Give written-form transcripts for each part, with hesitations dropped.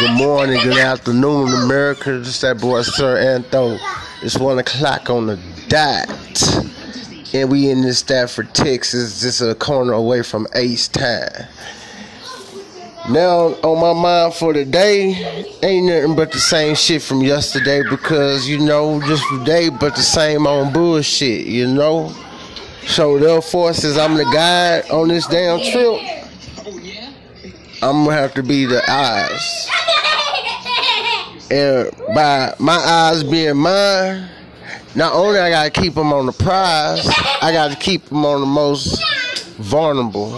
Good morning, good afternoon, America. It's that boy Sir Antho. It's 1 o'clock on the dot, and we in this Stafford, Texas, just a corner away from Ace Time. Now, on my mind for today, ain't nothing but the same shit from yesterday because, you know, just today, but the same on bullshit, you know? So, therefore, since I'm the guide on this damn trip, I'm gonna have to be the eyes. And by my eyes being mine, not only I gotta keep them on the prize, I gotta keep them on the most vulnerable.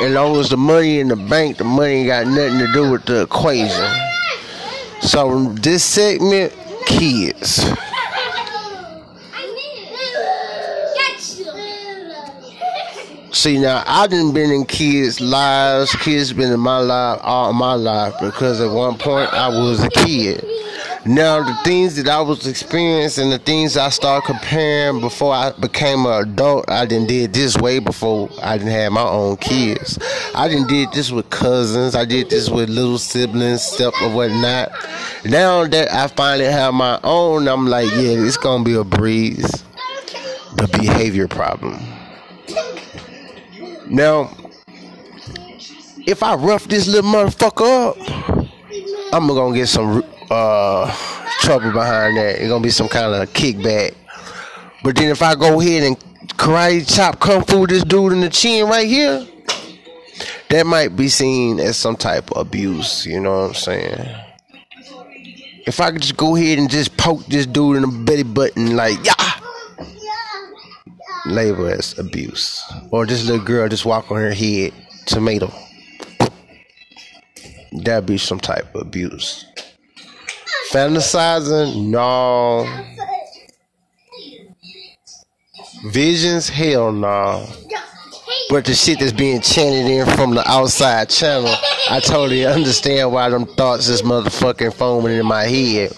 As long as the money in the bank, the money ain't got nothing to do with the equation. So this segment, kids. See now, I done been in kids' lives. Kids been in my life all my life because at one point I was a kid. Now the things that I was experiencing, the things I started comparing before I became an adult, I done did this way before I didn't have my own kids. I done did this with cousins. I did this with little siblings, stuff or whatnot. Now that I finally have my own, I'm like, yeah, it's gonna be a breeze. The behavior problem. Now, if I rough this little motherfucker up, I'm gonna get some trouble behind that. It's gonna be some kind of kickback. But then if I go ahead and karate chop kung fu this dude in the chin right here, that might be seen as some type of abuse. You know what I'm saying? If I could just go ahead and just poke this dude in the belly button like, yeah, label as abuse. Or this little girl just walk on her head, tomato. That'd be some type of abuse. Fantasizing? No. Visions? Hell no. But the shit that's being chanted in from the outside channel, I totally understand why them thoughts is motherfucking foaming in my head.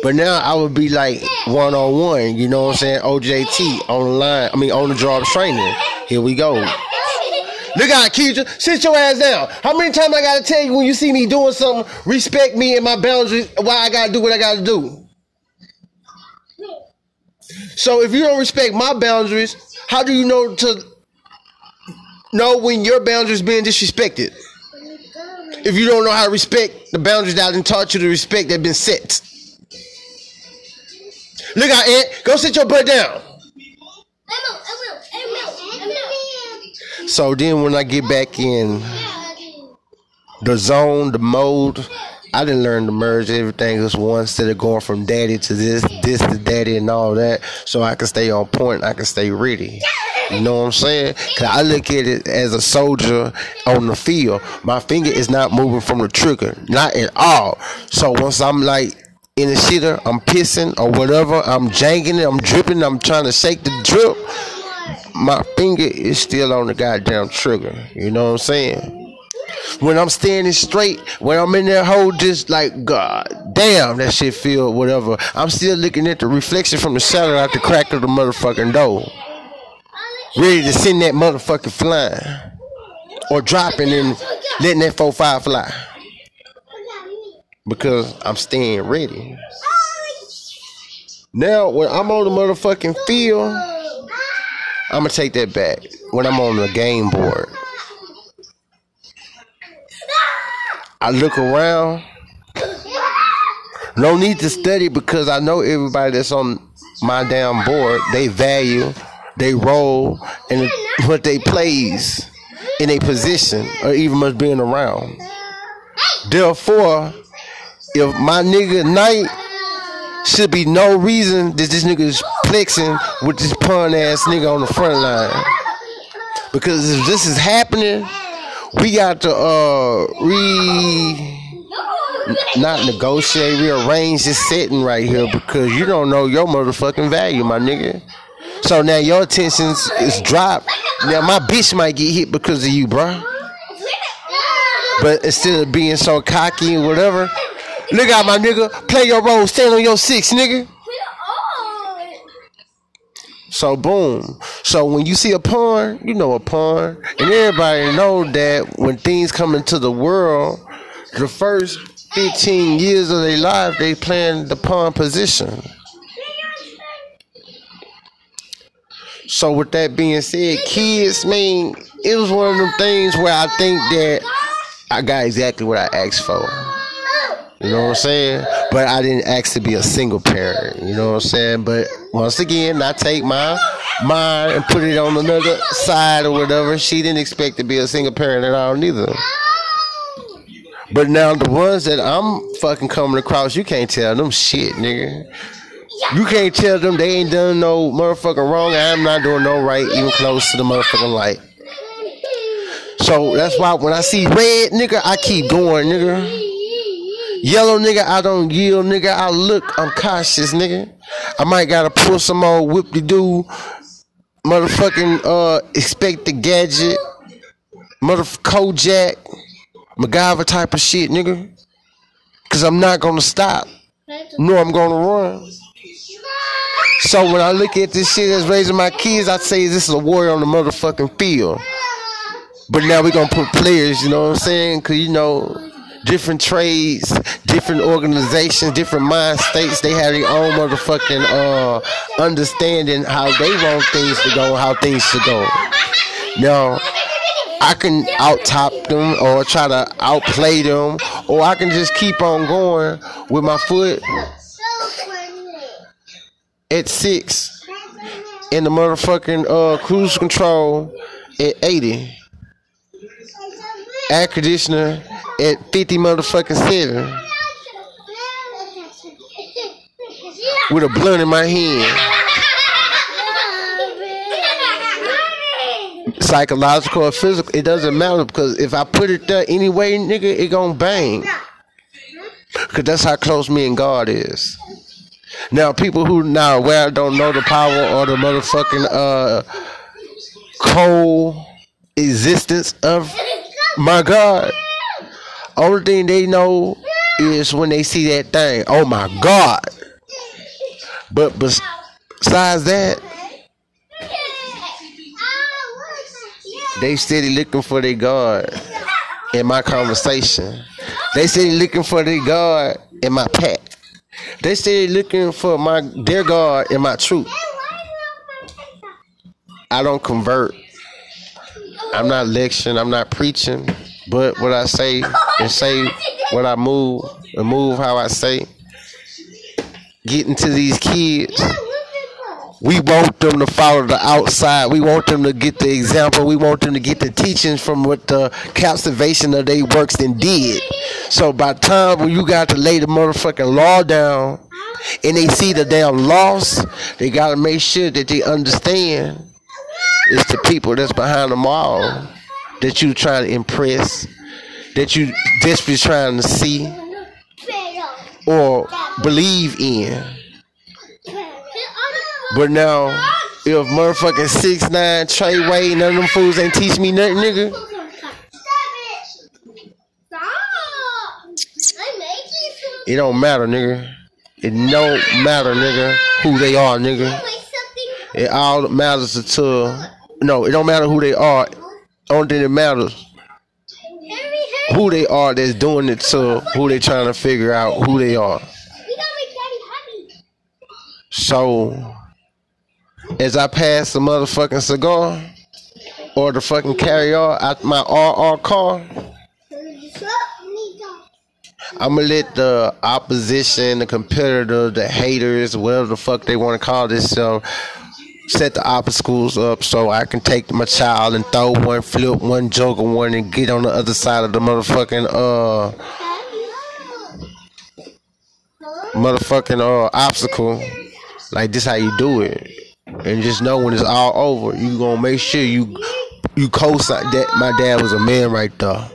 But now I would be like one-on-one, you know what I'm saying? OJT, online, on the job training. Here we go. Look out, Keisha. Sit your ass down. How many times I got to tell you when you see me doing something, respect me and my boundaries, why I got to do what I got to do? So if you don't respect my boundaries, how do you know when your boundaries being disrespected? If you don't know how to respect the boundaries that I done taught you to respect that have been set. Look out, Aunt. Go sit your butt down. I will. So then when I get back in the zone, the mode, I didn't learn to merge everything as one instead of going from daddy to this to daddy and all that. So I can stay on point. I can stay ready. You know what I'm saying? Because I look at it as a soldier on the field. My finger is not moving from the trigger. Not at all. So once I'm like in the shitter, I'm pissing or whatever, I'm janking it, I'm dripping, I'm trying to shake the drip, my finger is still on the goddamn trigger. You know what I'm saying? When I'm standing straight, when I'm in that hole, just like, god damn, that shit feel whatever, I'm still looking at the reflection from the shadow out the crack of the motherfucking door, ready to send that motherfucking flying or dropping and letting that 4-5 fly. Because I'm staying ready. Now, when I'm on the motherfucking field, I'm going to take that back. When I'm on the game board, I look around. No need to study because I know everybody that's on my damn board, they value, they role, and what they plays in a position or even much being around. Therefore, if my nigga Knight, should be no reason that this nigga is flexing with this pun ass nigga on the front line. Because if this is happening, we got to rearrange this setting right here because you don't know your motherfucking value, my nigga. So now your attentions is dropped. Now my bitch might get hit because of you, bruh. But instead of being so cocky and whatever, look out, my nigga. Play your role. Stand on your 6, nigga. So boom. So when you see a porn, you know a porn. And everybody know that when things come into the world, the first 15 years of their life, they playing the pawn position. So with that being said, kids, man, it was one of them things where I think that I got exactly what I asked for. You know what I'm saying? But I didn't ask to be a single parent. You know what I'm saying? But once again, I take my mind and put it on another side or whatever. She didn't expect to be a single parent at all neither. But now the ones that I'm fucking coming across, you can't tell them shit, nigga. You can't tell them they ain't done no motherfucking wrong. I'm not doing no right, even close to the motherfucking light. So that's why when I see red, nigga, I keep going, nigga. Yellow, nigga, I don't yield, nigga. I look, I'm cautious, nigga. I might gotta pull some old whip-de-doo, motherfucking, expect the gadget, Kojak, MacGyver type of shit, nigga. Cause I'm not gonna stop, nor I'm gonna run. So when I look at this shit that's raising my kids, I say this is a warrior on the motherfucking field. But now we gonna put players, you know what I'm saying? Cause you know, different trades, different organizations, different mind states, they have their own motherfucking understanding how they want things to go, how things should go. Now, I can out-top them or try to outplay them, or I can just keep on going with my foot at 6 and the motherfucking cruise control at 80. Air conditioner at 50 motherfucking 7 with a blunt in my hand, psychological or physical, it doesn't matter, because if I put it there anyway, nigga, it gonna bang, because that's how close me and God is. Now people who not aware don't know the power or the motherfucking co-existence of my God. Only thing they know is when they see that thing, oh my God. But besides that, they steady looking for their God in my conversation. They steady looking for their God in my pack. They steady looking for their God in my truth. I don't convert. I'm not lecturing. I'm not preaching. But what I say and say what I move and move how I say, getting to these kids, we want them to follow the outside. We want them to get the example. We want them to get the teachings from what the captivation of their works and did. So by the time when you got to lay the motherfucking law down and they see the damn loss, they got to make sure that they understand it's the people that's behind them all that you trying to impress, that you desperately trying to see or believe in. But now, if motherfucking 6ix9ine, Trey Wade, none of them fools ain't teach me nothing, nigga. It don't matter, nigga. It don't matter, nigga, who they are, nigga. It all matters to, no, it don't matter who they are. Only thing that matters who they are that's doing it to, who they trying to figure out who they are. So as I pass the motherfucking cigar or the fucking carry-on out my RR car, I'm gonna let the opposition, the competitor, the haters, whatever the fuck they want to call this show, set the obstacles up so I can take my child and throw one, flip one, juggle one, and get on the other side of the motherfucking obstacle. Like, this how you do it. And just know when it's all over, you gonna make sure you co-sign that my dad was a man right there.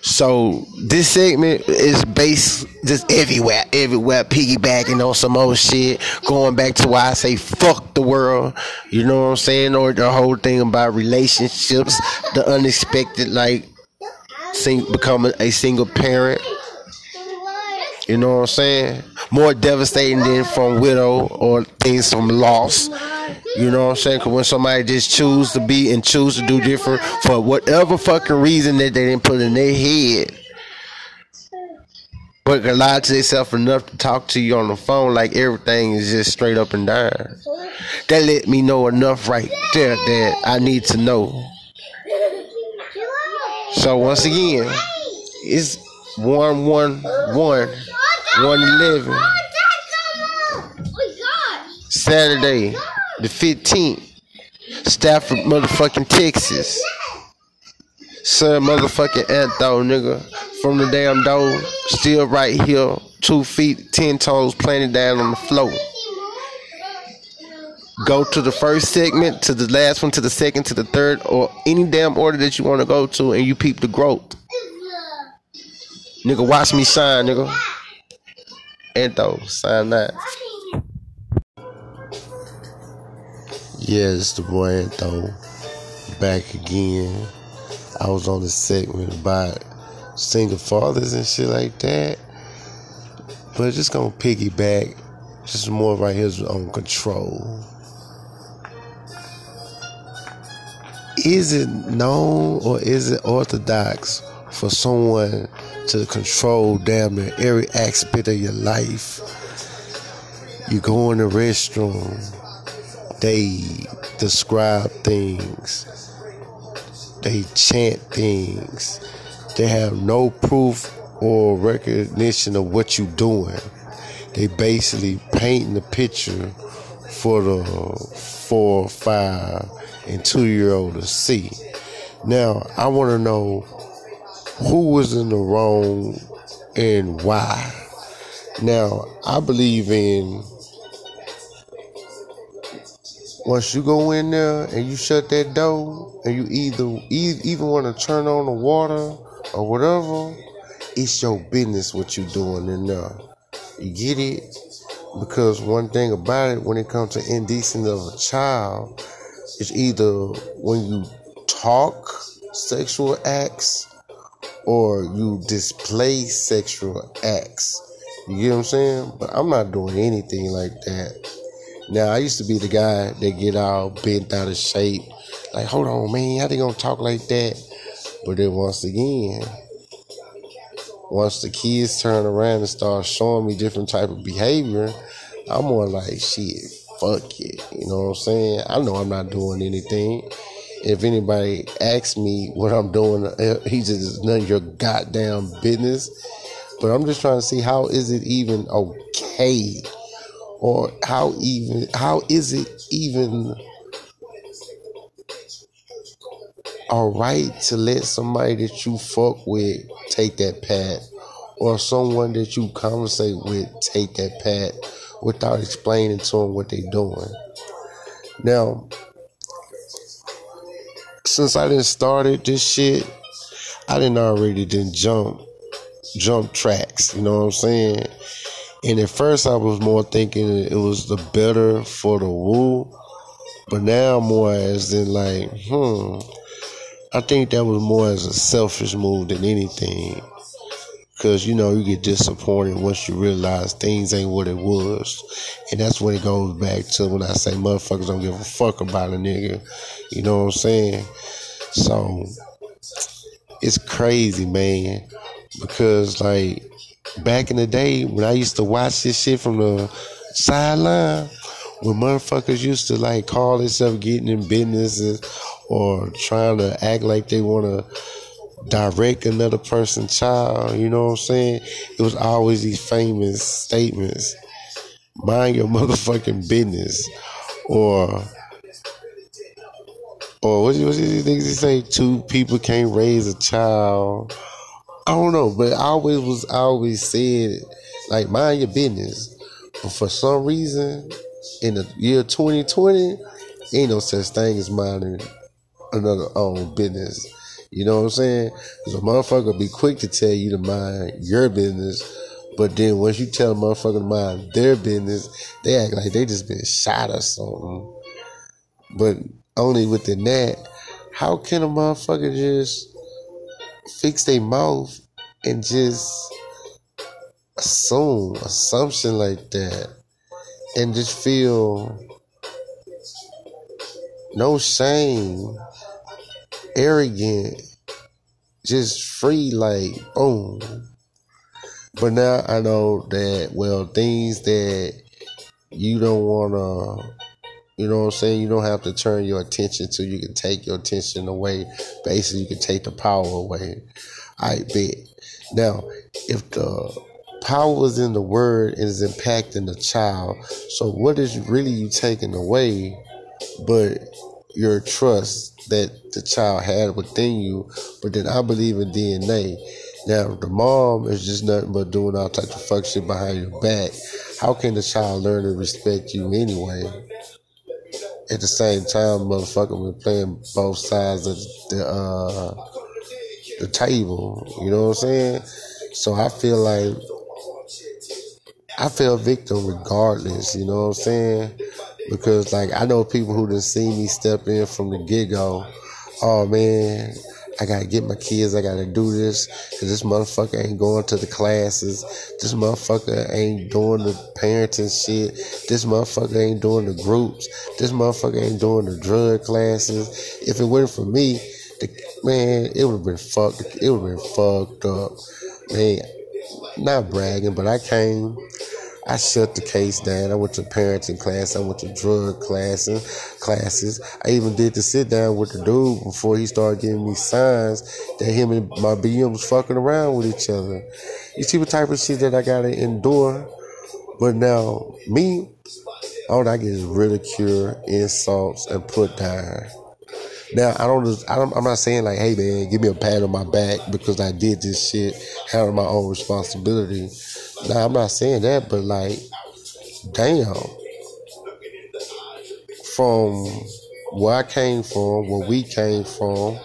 So this segment is based just everywhere, piggybacking on some old shit, going back to why I say fuck the world, you know what I'm saying, or the whole thing about relationships, the unexpected, like becoming a single parent, you know what I'm saying, more devastating than from widow or things from loss, You know what I'm saying? Because when somebody just choose to be and choose to do different for whatever fucking reason that they didn't put in their head, but can lie to themselves enough to talk to you on the phone like everything is just straight up and down. That let me know enough right there that I need to know. So once again, it's 1/11 Saturday the 15th, Stafford motherfucking Texas. Sir motherfucking Antho, nigga. From the damn door, still right here, 2 feet, 10 toes, planted down on the floor. Go to the first segment, to the last one, to the second, to the third, or any damn order that you want to go to, and you peep the growth. Nigga, watch me shine, nigga. Antho, sign that. Yeah, it's the boy Antho, back again. I was on the segment about single fathers and shit like that, but just gonna piggyback just more right here's on control. Is it known or is it orthodox for someone to control damn near every aspect of your life? You go in the restroom, they describe things, they chant things. They have no proof or recognition of what you're doing. They basically painting the picture for the 4, 5, and 2-year-old to see. Now, I want to know who was in the wrong and why. Now, I believe in once you go in there and you shut that door and you either want to turn on the water or whatever, it's your business what you doing in there. You get it? Because one thing about it, when it comes to indecent of a child, it's either when you talk sexual acts or you display sexual acts. You get what I'm saying? But I'm not doing anything like that. Now, I used to be the guy that get all bent out of shape. Like, hold on, man, how they gonna talk like that? But then once again, once the kids turn around and start showing me different type of behavior, I'm more like, shit, fuck it. You know what I'm saying? I know I'm not doing anything. If anybody asks me what I'm doing, he just is none of your goddamn business. But I'm just trying to see how is it even okay? Or how is it even all right to let somebody that you fuck with take that path, or someone that you conversate with take that path without explaining to them what they're doing? Now, since I didn't started this shit, I didn't already jump tracks. You know what I'm saying? And at first, I was more thinking it was the better for the woo, but now more as in like, I think that was more as a selfish move than anything. Because, you know, you get disappointed once you realize things ain't what it was. And that's when it goes back to when I say motherfuckers don't give a fuck about a nigga. You know what I'm saying? So, it's crazy, man. Because, like, back in the day when I used to watch this shit from the sideline, when motherfuckers used to, like, call themselves getting in businesses or trying to act like they want to direct another person's child, you know what I'm saying? It was always these famous statements. Mind your motherfucking business. Or what these things they say? 2 people can't raise a child. I don't know, but I always said, like, mind your business. But for some reason, in the year 2020, ain't no such thing as minding another own business. You know what I'm saying? Because a motherfucker be quick to tell you to mind your business, but then once you tell a motherfucker to mind their business, they act like they just been shot or something. But only within that, how can a motherfucker just fix their mouth and just assumption like that and just feel no shame, arrogant, just free, like, boom. But now I know that, well, things that you don't want to, you know what I'm saying, you don't have to turn your attention to, you can take your attention away. Basically, you can take the power away. I bet. Now, if the power is in the word, it is impacting the child. So what is really you taking away but your trust that the child had within you? But then I believe in DNA. Now, the mom is just nothing but doing all types of fuck shit behind your back. How can the child learn to respect you anyway? At the same time, motherfucker, we're playing both sides of the table. You know what I'm saying? So I feel like I feel victim regardless. You know what I'm saying? Because, like, I know people who done seen me step in from the get-go. Oh, man, I gotta get my kids, I gotta do this, because this motherfucker ain't going to the classes, this motherfucker ain't doing the parenting shit, this motherfucker ain't doing the groups, this motherfucker ain't doing the drug classes. If it wasn't for me, man, it would have been fucked. It would have been fucked up. Man, not bragging, but I came, I shut the case down. I went to parenting class. I went to drug classes. I even did the sit down with the dude before he started giving me signs that him and my BM was fucking around with each other. You see what type of shit that I gotta endure? But now, me, all I get is ridicule, insults, and put down. Now, I'm not saying like, hey, man, give me a pat on my back because I did this shit, handling my own responsibility. Now, I'm not saying that, but like, damn. From where I came from, where we came from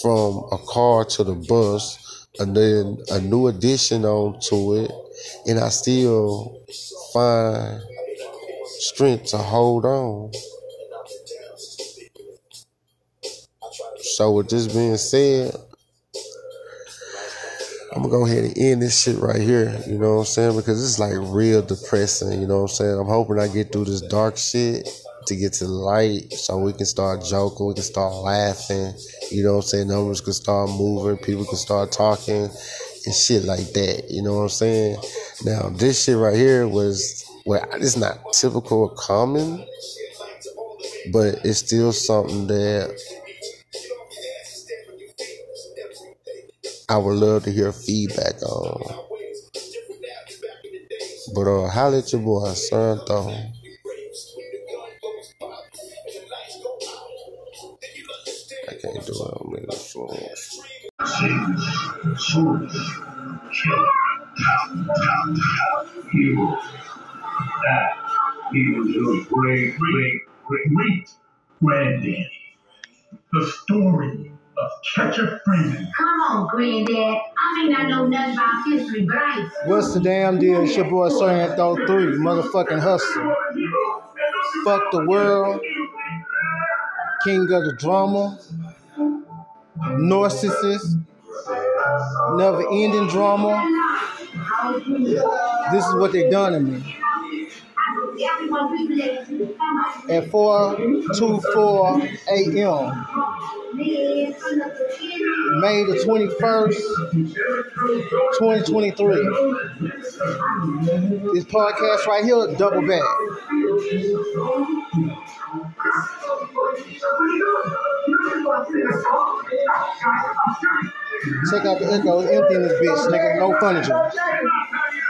a car to the bus, and then a new addition on to it, and I still find strength to hold on. So with this being said, I'm going to go ahead and end this shit right here, you know what I'm saying? Because it's like real depressing, you know what I'm saying? I'm hoping I get through this dark shit to get to the light so we can start joking, we can start laughing, you know what I'm saying? Numbers can start moving, people can start talking and shit like that, you know what I'm saying? Now, this shit right here was, well, it's not typical or common, but it's still something that I would love to hear feedback on. But holla at your boy, Sir Antho. I can't do it on the floor. He was a great granddaddy. The story of Church Freeman. Come on, granddad. I may not know nothing about history, but I ain't. What's the damn deal? It's your boy Sir Antho 3, motherfucking hustle. Fuck the world. King of the drama. Narcissist. Never ending drama. This is what they done to me. At 4:24 a.m. May the 21st, 2023. This podcast right here, Double Back. Check out the echo, empty in this bitch, nigga. No furniture.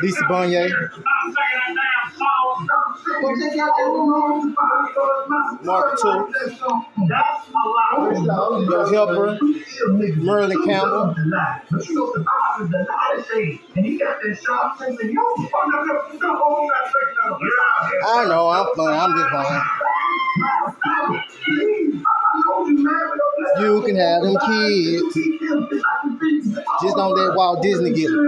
Lisa Bonnier. Mark 2, Your Helper, Merlin Campbell, I know, I'm fine, I'm just fine. You can have them kids, just don't let Walt Disney get them.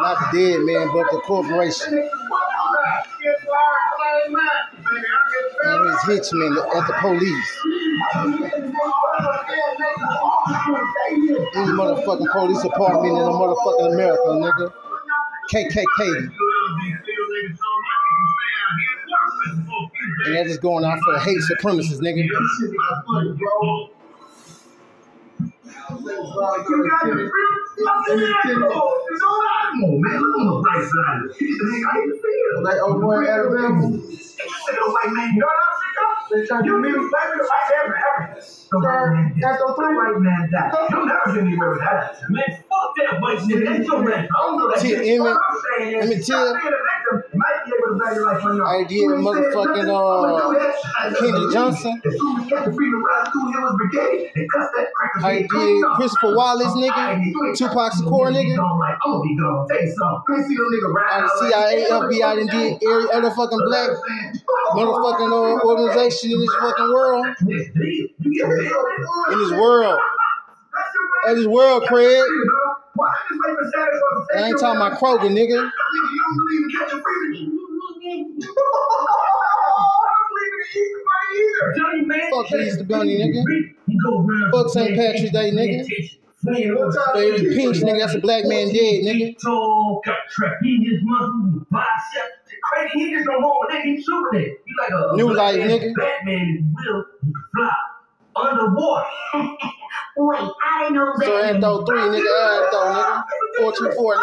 Not the dead man, but the corporation. And his henchmen at the police. Any motherfucking police department in a motherfucking America, nigga. KKK. and they're just going out for the hate supremacists, nigga. You got the it's all animal, man. Look on the bright side. How you feel? Like, oh boy, Alabama. Like, man, you know what I'm saying? You mean black After 3 white man died, you'll never get anywhere with that. Man, fuck that white shit. That's your man. I don't know that shit. What I'm saying is, stop being a victim. You might be able to value life on your own. I did motherfucking Kenny Johnson. As soon as we got the freedom rise through Hill's brigade, they cussed that cracker. I did Christopher Wallace, nigga. Tupac Shakur, nigga. CIA, FBI, and did every other fucking black motherfucking organization in this fucking world. In this world. In this world, Craig. I ain't talking about Kroger, nigga. Fuck Easter Bunny, nigga. Fuck St. Patrick's Day, nigga. Baby Pinch, nigga. That's a black man dead, nigga. He just don't know, nigga. He's shooting it. He like a new life, nigga. Batman will fly. Underwater. Wait, I didn't know that. Sir Antho 3, nigga. Antho, nigga. 424, nigga. I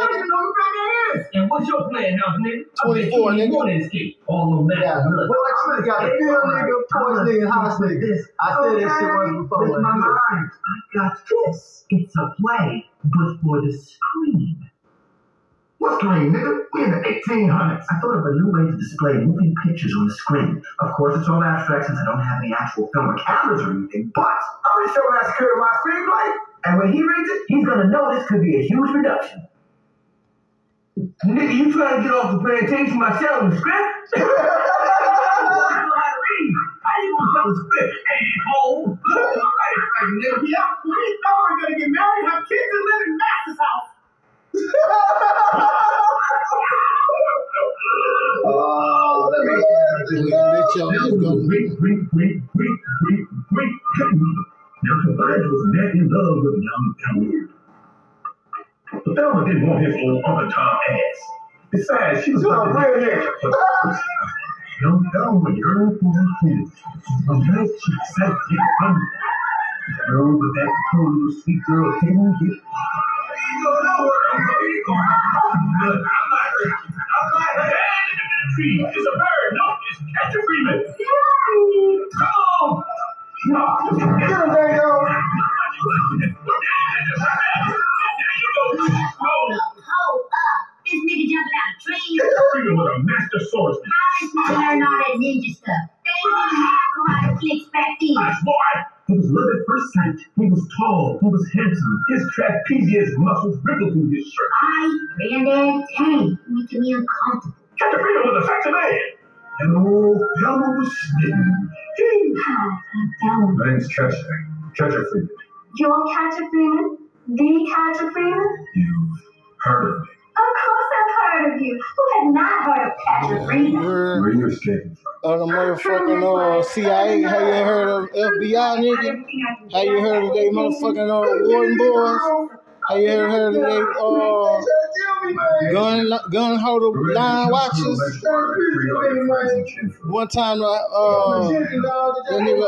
didn't know who that is. And what's your plan now, nigga? 24, nigga. You want to escape all of that. Yeah, look. Well, I just got a real nigga, poison nigga, house nigga. I said that shit once before. With my mind, I got this. It's a play, but for the screen. What screen, nigga? We in the 1800s. I thought of a new way to display moving pictures on the screen. Of course, it's all abstract since I don't have any actual film or cameras or anything, but I'm going to show that security my screenplay, and when he reads it, he's going to know this could be a huge reduction. Nigga, you trying to get off the paying attention to my selling the script? How you gonna sell the script? Hey, oh, look, I'm ready to nigga. Yeah, we thought we were going to get married, have kids, and live in Max's house. Oh, now Tobias was mad in love with Young Dolph. But Thelma didn't want his old Uncle Tom ass. Besides, she was not real here. Young Dolph was yearning for her kids. Unless she said it hungry. The girl with that cool little sweet girl didn't get. It's a bird, no, it's Catch a Freeman. Come on. Get him, there you go. Hold up. This nigga jumping out of trees. Freeman with a master sword. How is he learning all that ninja stuff? They didn't have karate clicks back then. Nice boy. He was love at first sight. He was tall. He was handsome. His trapezius muscles rippled through his shirt. I ran that tank, making me uncomfortable. Captain Freeman was a factor man. And old Thelma was smitten. My name's Kojak. Kojak Freeman. You're Kojak Freeman? The Kojak Freeman? You've heard of me. Of course I've heard of you. Who has not heard of Kojak Freeman? Where are you escaping from? The motherfucking CIA. How you heard of FBI, nigga? How you heard of they motherfucking Warden boys? How you heard of they gun holder line watchers? One time, that nigga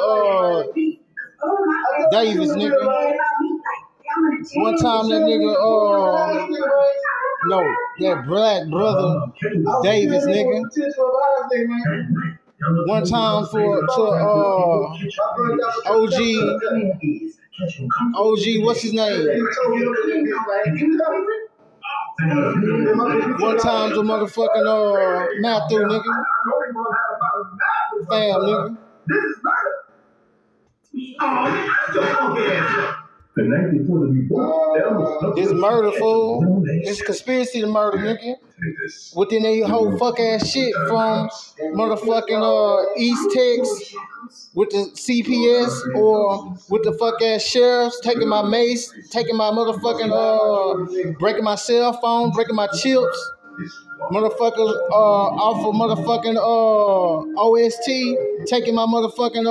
Davis, nigga. One time, that nigga no, that black brother Davis, nigga. One time for OG, what's his name? One time to motherfucking Matthew, nigga. Fam, nigga. The night before the report, this murder, fool. It's conspiracy to murder, nigga. Within they whole fuck ass shit from motherfucking East Tex with the CPS or with the fuck ass sheriffs taking my mace, taking my motherfucking breaking my cell phone, breaking my chips, motherfuckers off of motherfucking OST, taking my motherfucking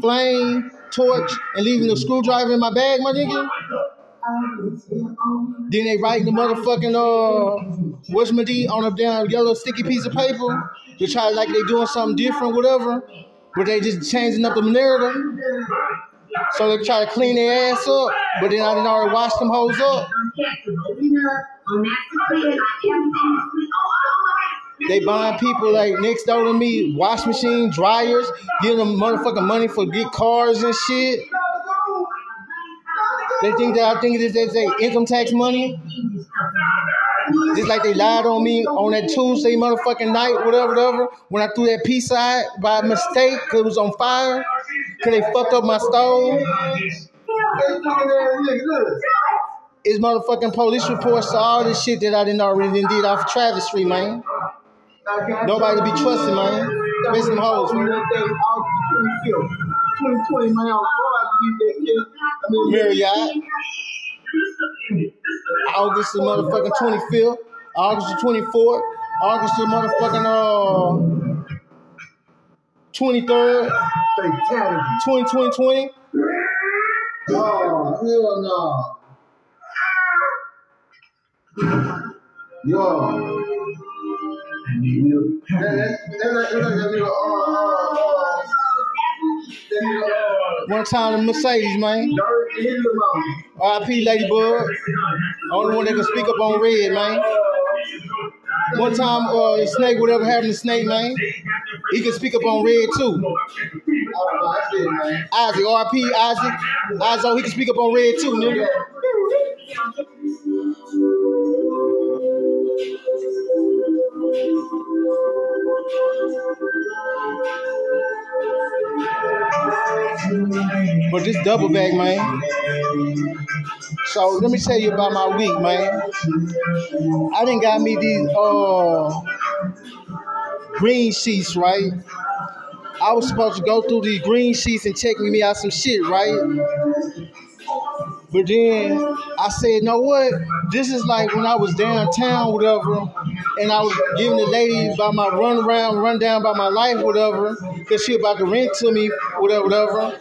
flame torch and leaving the screwdriver in my bag, my nigga. Then they writing the motherfucking what's-my-D on a damn yellow sticky piece of paper to try like they doing something different, whatever, but they just changing up the narrative. So they try to clean their ass up, but then I done already washed them hoes up. They buying people like next door to me, wash machine, dryers, giving them motherfucking money for good cars and shit. They think that I think this is their income tax money. Just like they lied on me on that Tuesday motherfucking night, whatever, when I threw that peace out by mistake because it was on fire, because they fucked up my stove. It's motherfucking police reports to all this shit that I didn't already did off of Travis Street, man. Nobody to be trusted, man. Miss them hoes, man. 2020, man. August the motherfucking 25th, August the 24th, August the motherfucking 23rd, 2020. Oh, hell no. Yo. One time in Mercedes, man. R.I.P. Ladybug. Only one that can speak up on red, man. One time, Snake, whatever happened to Snake, man. He can speak up on red, too. Isaac, R.I.P. Isaac. Isaac, he can speak up on red, too, nigga. But this double bag, man. So let me tell you about my week, man. I done got me these green sheets, right? I was supposed to go through these green sheets and check me out some shit, right? But then I said, you know what? This is like when I was downtown, whatever, and I was giving the lady about my rundown about my life, whatever, because she about to rent to me, whatever.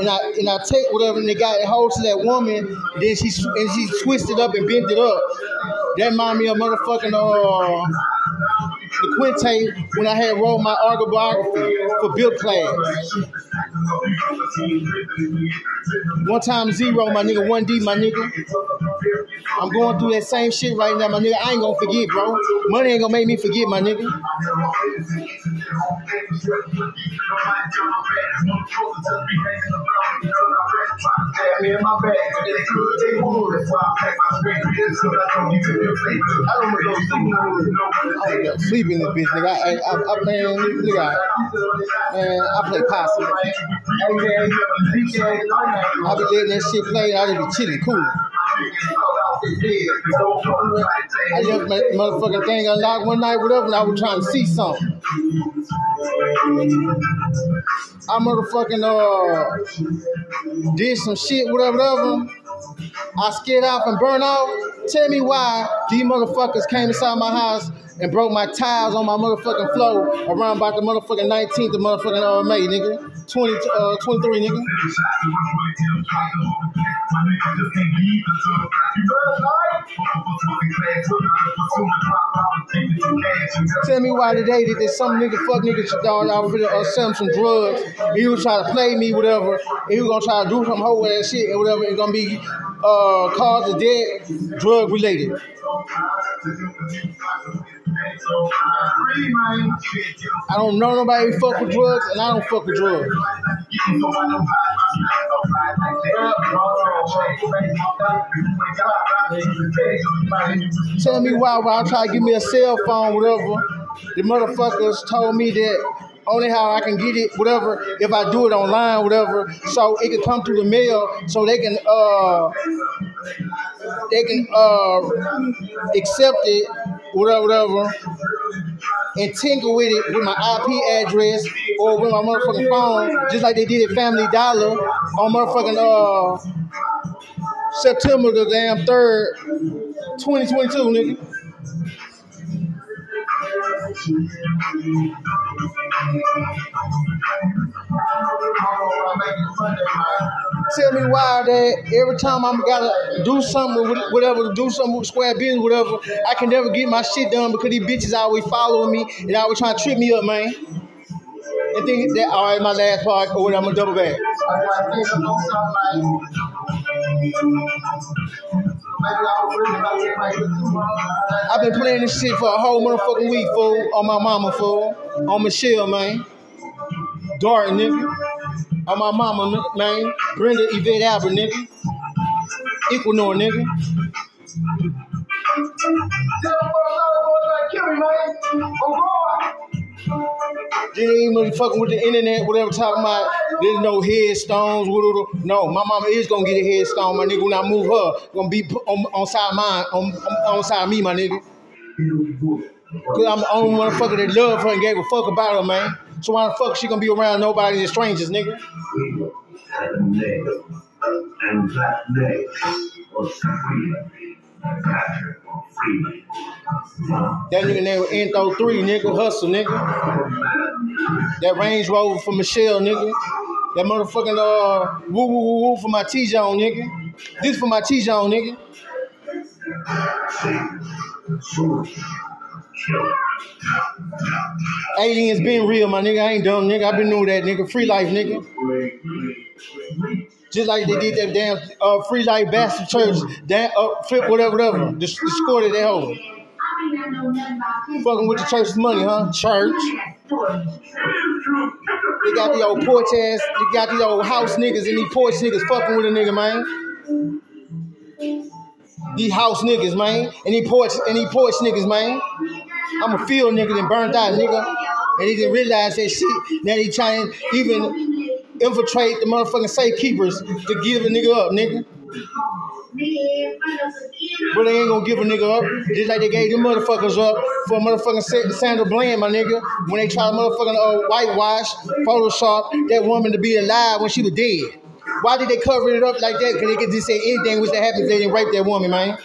And I take whatever, and they got it hold to that woman, and then she twisted up and bent it up. That reminded me of motherfucking the Quintet when I had wrote my autobiography for Bill class. One time zero, my nigga, 1D, my nigga. I'm going through that same shit right now, my nigga. I ain't gonna forget, bro. Money ain't gonna make me forget, my nigga. I ain't sleeping in this bitch, nigga. I play possum. I be letting that shit play, and I just be chilling, cool. I left my motherfucking thing unlocked one night, whatever, and I was trying to see something. I motherfucking did some shit, whatever. I scared off and burned out. Tell me why these motherfuckers came inside my house and broke my tiles on my motherfucking floor around about the motherfucking 19th of motherfucking May, nigga. 23, nigga. Tell me why today did this some nigga fuck nigga dog. I was really selling some drugs. He was trying to play me, whatever. He was gonna try to do some whole with that shit and whatever. It's gonna be cause of death, drug related. I don't know nobody who fuck with drugs, and I don't fuck with drugs. Tell me why when I try to give me a cell phone, whatever, the motherfuckers told me that only how I can get it, whatever, if I do it online, whatever, so it can come through the mail, so they can accept it, whatever, and tingle with it with my IP address or with my motherfucking phone, just like they did at Family Dollar on motherfucking September the damn 3rd, 2022, nigga. Tell me why that every time I'm gotta do something with whatever, do something with square business, whatever, I can never get my shit done because these bitches always following me and always trying to trip me up, man. And think that, all right, my last part, or whatever, I'm gonna double back. I've been playing this shit for a whole motherfucking week, fool, on my mama, fool, on Michelle, man. Dart, nigga. On my mama, man. Brenda Yvette Albert, nigga. Equinor, nigga. They ain't even fucking with the internet, whatever, talking about there's no headstones. No, my mama is gonna get a headstone, my nigga. When I move her, gonna be on side mine, on side me, my nigga. Cause I'm the only motherfucker that loved her and gave a fuck about her, man. So why the fuck she gonna be around nobody and strangers, nigga? That nigga named Antho 3, nigga. Hustle, nigga. That Range Rover for Michelle, nigga. That motherfucking woo woo woo woo for my T-Zone, nigga. This for my T-Zone, nigga. Aliens been real, my nigga. I ain't dumb, nigga. I been knew that, nigga. Free life, nigga. Just like they did that damn Free Life Bastard Church, damn flip whatever, the score that they hold. Fucking with the church's money, huh? Church. They got the old porch ass. They got these old house niggas and these porch niggas fucking with a nigga, man. These house niggas, man, and these porch niggas, man. I'm a field nigga that burned out, nigga, and he didn't realize that shit. Now they trying even infiltrate the motherfucking safekeepers to give a nigga up, nigga. But they ain't gonna give a nigga up. Just like they gave them motherfuckers up for motherfucking Sandra Bland, my nigga, when they tried to motherfucking whitewash, Photoshop that woman to be alive when she was dead. Why did they cover it up like that? Because they could just say anything which that happens, they didn't rape that woman, man.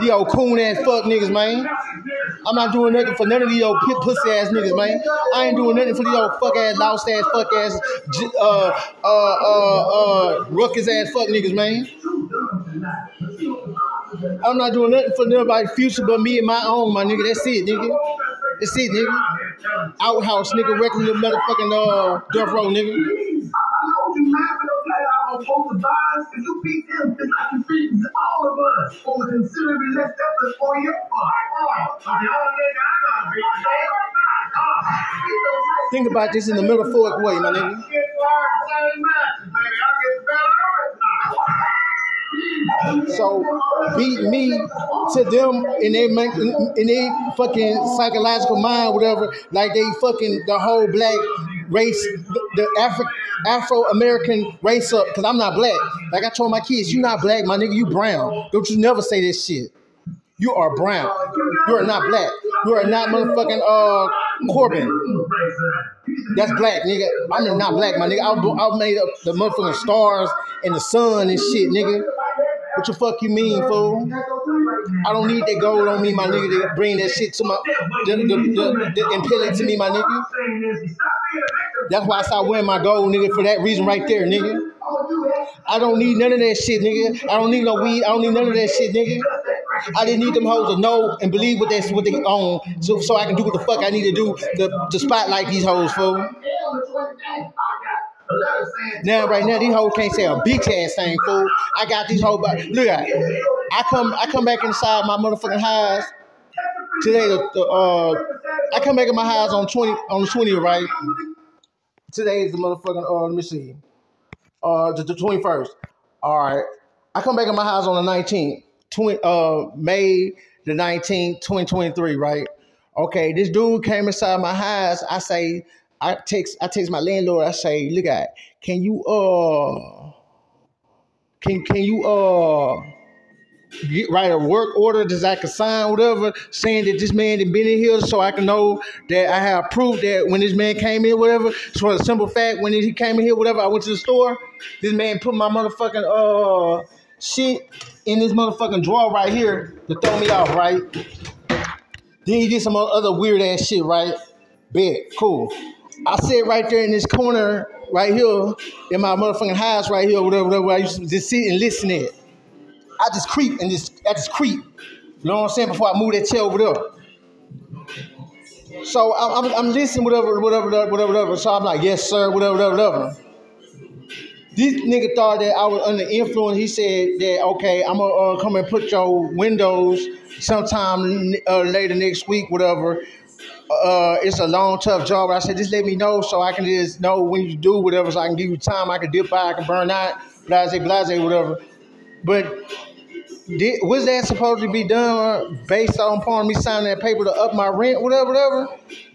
The old coon ass fuck niggas, man. I'm not doing nothing for none of these old pussy ass niggas, man. I ain't doing nothing for these old fuck ass, lost ass, fuck ass, ruckus ass fuck niggas, man. I'm not doing nothing for nobody's future but me and my own, my nigga. That's it, nigga. That's it, nigga. Outhouse, nigga, wrecking the motherfucking Duff Road, nigga. Think about this in the metaphoric way, my nigga. So beat me to them and they fucking psychological mind, whatever, like they fucking the whole black race, the Afro-American race up, because I'm not black. Like I told my kids, you not black, my nigga, you brown. Don't you never say this shit. You are brown. You are not black. You are not motherfucking Corbin. That's black, nigga. I'm not black, my nigga. I made up the motherfucking stars and the sun and shit, nigga. What the fuck you mean, fool? I don't need that gold on me, my nigga, to bring that shit to my... and peel it to me, my nigga. That's why I started wearing my gold, nigga, for that reason right there, nigga. I don't need none of that shit, nigga. I don't need no weed. I don't need none of that shit, nigga. I didn't need them hoes to know and believe what they own so I can do what the fuck I need to do to spotlight these hoes, fool. Now, right now, these hoes can't say a bitch-ass thing, fool. I got these hoes, but look at it. I come back inside my motherfucking highs. Today, I come back in my highs on the 20th, right? Today is the motherfucking, let me see, the 21st. All right. I come back in my house on the 19th, May the 19th, 2023, right? Okay, this dude came inside my house. I say, I text my landlord. I say, look at, can you write a work order that I can sign, whatever, saying that this man had been in here so I can know that I have proof that when this man came in, whatever, so the simple fact, when he came in here, whatever, I went to the store, this man put my motherfucking shit in this motherfucking drawer right here to throw me off, right? Then he did some other weird ass shit, right? Bet, cool. I sit right there in this corner right here in my motherfucking house right here, whatever. I used to just sit and listen to it. I just creep and I just creep. You know what I'm saying? Before I move that chair over there. So I'm listening, whatever. So I'm like, yes, sir, whatever. This nigga thought that I was under influence. He said that, okay, I'm going to come and put your windows sometime later next week, whatever. It's a long, tough job. But I said, just let me know so I can just know when you do whatever, so I can give you time. I can dip by, I can burn out, blase, whatever. But was that supposed to be done based on upon me signing that paper to up my rent, whatever?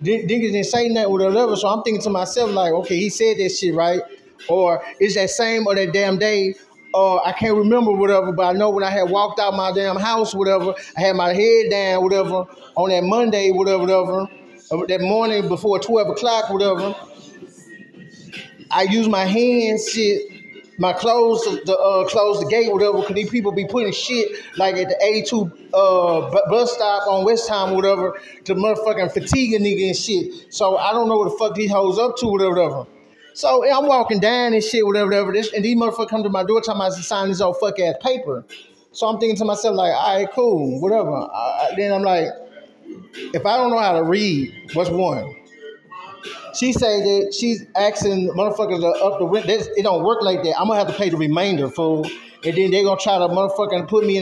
Niggas didn't say nothing, whatever. So I'm thinking to myself, like, okay, he said that shit, right? Or it's that same or that damn day, I can't remember whatever, but I know when I had walked out my damn house, whatever, I had my head down, whatever, on that Monday, whatever, that morning before 12 o'clock, whatever, I used my hands, shit, my clothes to close the gate, whatever, because these people be putting shit, like at the 82 bus stop on Westheimer, whatever, to motherfucking fatigue a nigga and shit, so I don't know what the fuck these hoes up to, whatever. So I'm walking down and shit, whatever, and these motherfuckers come to my door talking about to sign this old fuck ass paper. So I'm thinking to myself, like, all right, cool, whatever. Then I'm like, if I don't know how to read, what's one? She say that she's asking motherfuckers to up the rent. It don't work like that. I'm gonna have to pay the remainder, fool. And then they're gonna try to motherfucking put me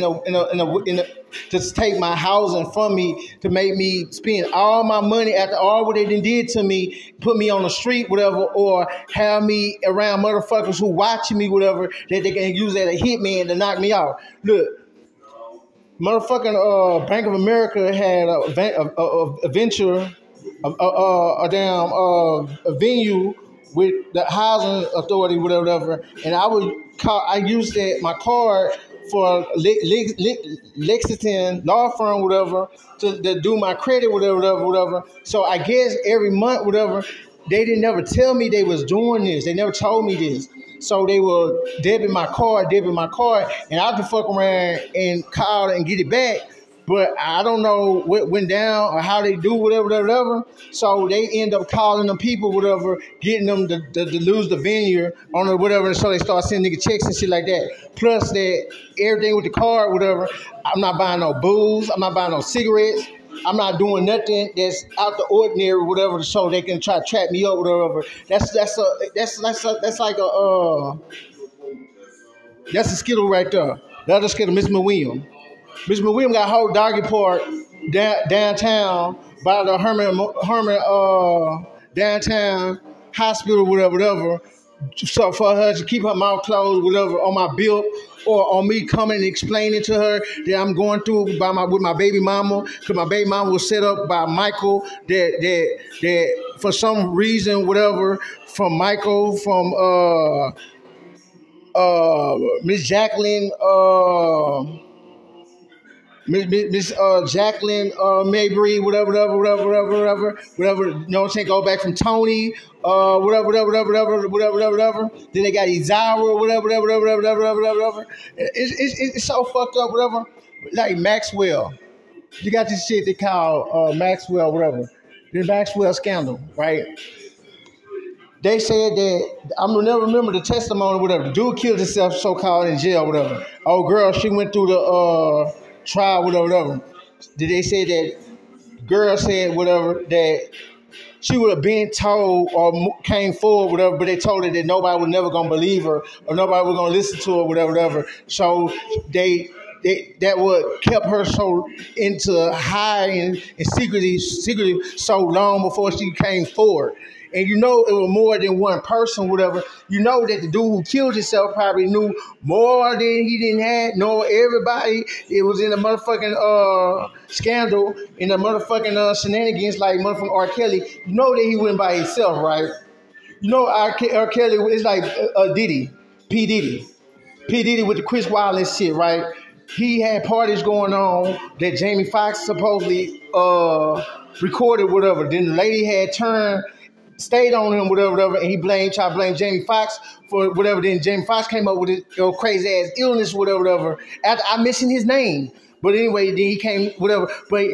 just take my housing from me to make me spend all my money after all what they done did to me, put me on the street, whatever, or have me around motherfuckers who watching me, whatever, that they can use that to hit me and to knock me out. Look, motherfucking Bank of America had a venue with the housing authority, whatever, and I used that my card for Lexington law firm, whatever, to do my credit, whatever. So I guess every month, whatever, they didn't never tell me they was doing this. They never told me this. So they were debiting my card, and I could fuck around and call and get it back. But I don't know what went down or how they do whatever. So they end up calling them people, whatever, getting them to lose the venue on the whatever. And so they start sending nigga checks and shit like that. Plus that everything with the card, whatever. I'm not buying no booze. I'm not buying no cigarettes. I'm not doing nothing that's out the ordinary, whatever. So they can try to trap me up, whatever. That's a skittle right there. The other skittle, Miss McWilliam. Miss McWilliam got a whole doggy park downtown by the Herman downtown hospital, whatever. So for her to keep her mouth closed, whatever, on my bill or on me coming and explaining to her that I'm going through with my baby mama, because my baby mama was set up by Michael that for some reason, whatever, from Michael, from Miss Jacqueline, Miss Jacqueline Mabry, whatever, you know what I'm saying, go back from Tony, whatever. Then they got Izara, whatever. It's so fucked up, whatever. Like Maxwell. You got this shit they call Maxwell, whatever. The Maxwell scandal, right? They said that, I'm gonna never remember the testimony, whatever. The dude killed himself, so-called, in jail, whatever. Oh, girl, she went through the, trial, whatever. Did they say that girl said, whatever, that she would have been told or came forward, whatever, but they told her that nobody was never going to believe her or nobody was going to listen to her, whatever. So that would kept her so into high and secretly so long before she came forward. And you know it was more than one person, whatever. You know that the dude who killed himself probably knew more than he didn't have, nor everybody. It was in the motherfucking scandal, in the motherfucking shenanigans like motherfucking R. Kelly. You know that he went by himself, right? You know R. Kelly is like P. Diddy with the Chris Wallace shit, right? He had parties going on that Jamie Foxx supposedly recorded, whatever. Then the lady had turned... stayed on him, whatever, and he tried to blame Jamie Foxx for whatever. Then Jamie Foxx came up with his crazy-ass illness, whatever. After I mentioned his name. But anyway, then he came, whatever. But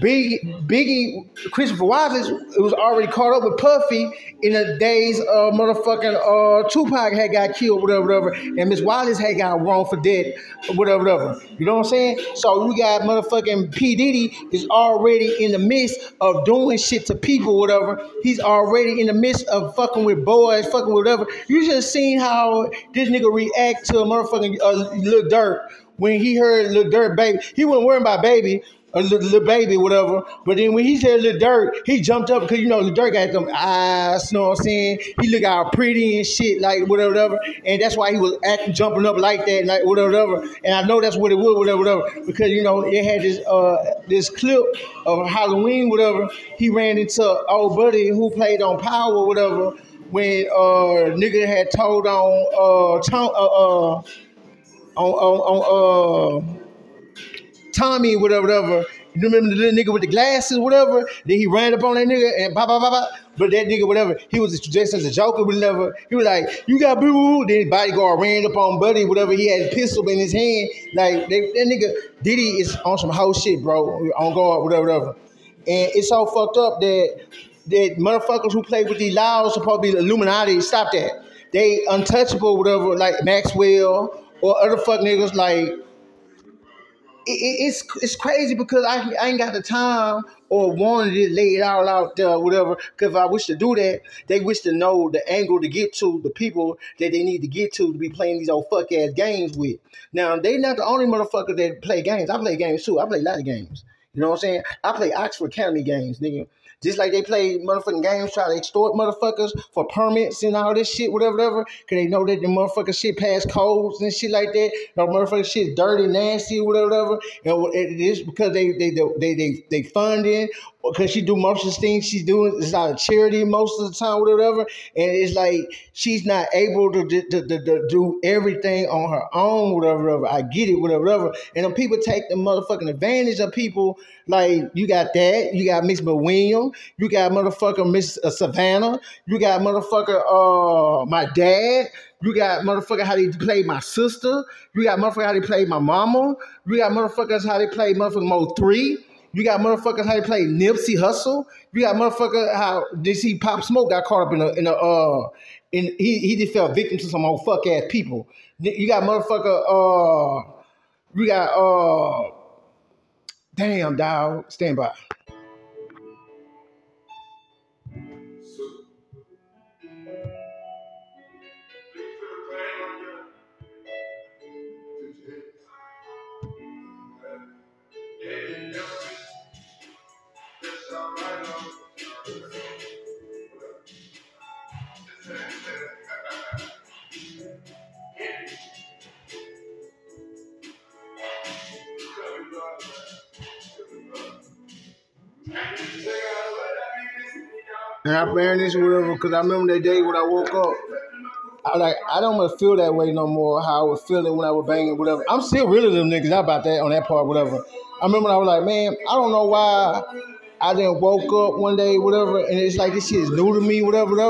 Biggie, Christopher Wallace, it was already caught up with Puffy in the days of motherfucking Tupac had got killed, whatever, and Miss Wallace had got wrong for dead, whatever. You know what I'm saying? So you got motherfucking P. Diddy is already in the midst of doing shit to people, whatever. He's already in the midst of fucking with boys, fucking whatever. You just seen how this nigga react to a motherfucking Lil Durk when he heard Lil Durk Baby. He wasn't worrying about Baby. A little baby, whatever. But then when he said Lil Durk, he jumped up because, you know, Lil Durk got them eyes, you know what I'm saying? He look all pretty and shit, like, whatever. And that's why he was acting, jumping up like that, like, whatever. And I know that's what it was, whatever. Because, you know, it had this this clip of Halloween, whatever. He ran into old buddy who played on Power, whatever, when nigga had told on Tommy, whatever. You remember the little nigga with the glasses, whatever? Then he ran up on that nigga and bop, bop, bop, bop. But that nigga, whatever, he was dressed as a Joker, whatever. He was like, "You got boo." Then his bodyguard ran up on Buddy, whatever. He had a pistol in his hand. Like, that nigga Diddy is on some whole shit, bro. On guard, whatever. And it's so fucked up that motherfuckers who play with these laws supposed to be Illuminati. Stop that. They untouchable, whatever, like Maxwell or other fuck niggas like. It's crazy because I ain't got the time or wanted to lay it all out there, whatever. Because if I wish to do that, they wish to know the angle to get to the people that they need to get to be playing these old fuck ass games with. Now they not the only motherfuckers that play games. I play games too. I play a lot of games. You know what I'm saying? I play Oxford County games, nigga. Just like they play motherfucking games, try to extort motherfuckers for permits and all this shit, whatever. Because they know that the motherfucking shit pass codes and shit like that. No motherfucking shit dirty, nasty, whatever. And it is because they funding. Because she do most of the things she's doing is out of charity most of the time, whatever. And it's like she's not able to do everything on her own, whatever. I get it, whatever. And them people take the motherfucking advantage of people. Like, you got that. You got Miss McWilliam. You got motherfucking Miss Savannah. You got motherfucker my dad. You got motherfucker how they play my sister. You got motherfucker how they play my mama. You got motherfuckers how they play motherfucking Mo3. You got motherfuckers how they play Nipsey Hussle. You got motherfucker how they see Pop Smoke got caught up in he just fell victim to some old fuck ass people. You got motherfucker you got damn dog, stand by. And I'm wearing this whatever because I remember that day when I woke up. I don't want to feel that way no more. How I was feeling when I was banging whatever. I'm still real of them niggas. Not about that on that part whatever. I remember I was like, man, I don't know why I didn't woke up one day whatever. And it's like this shit is new to me whatever.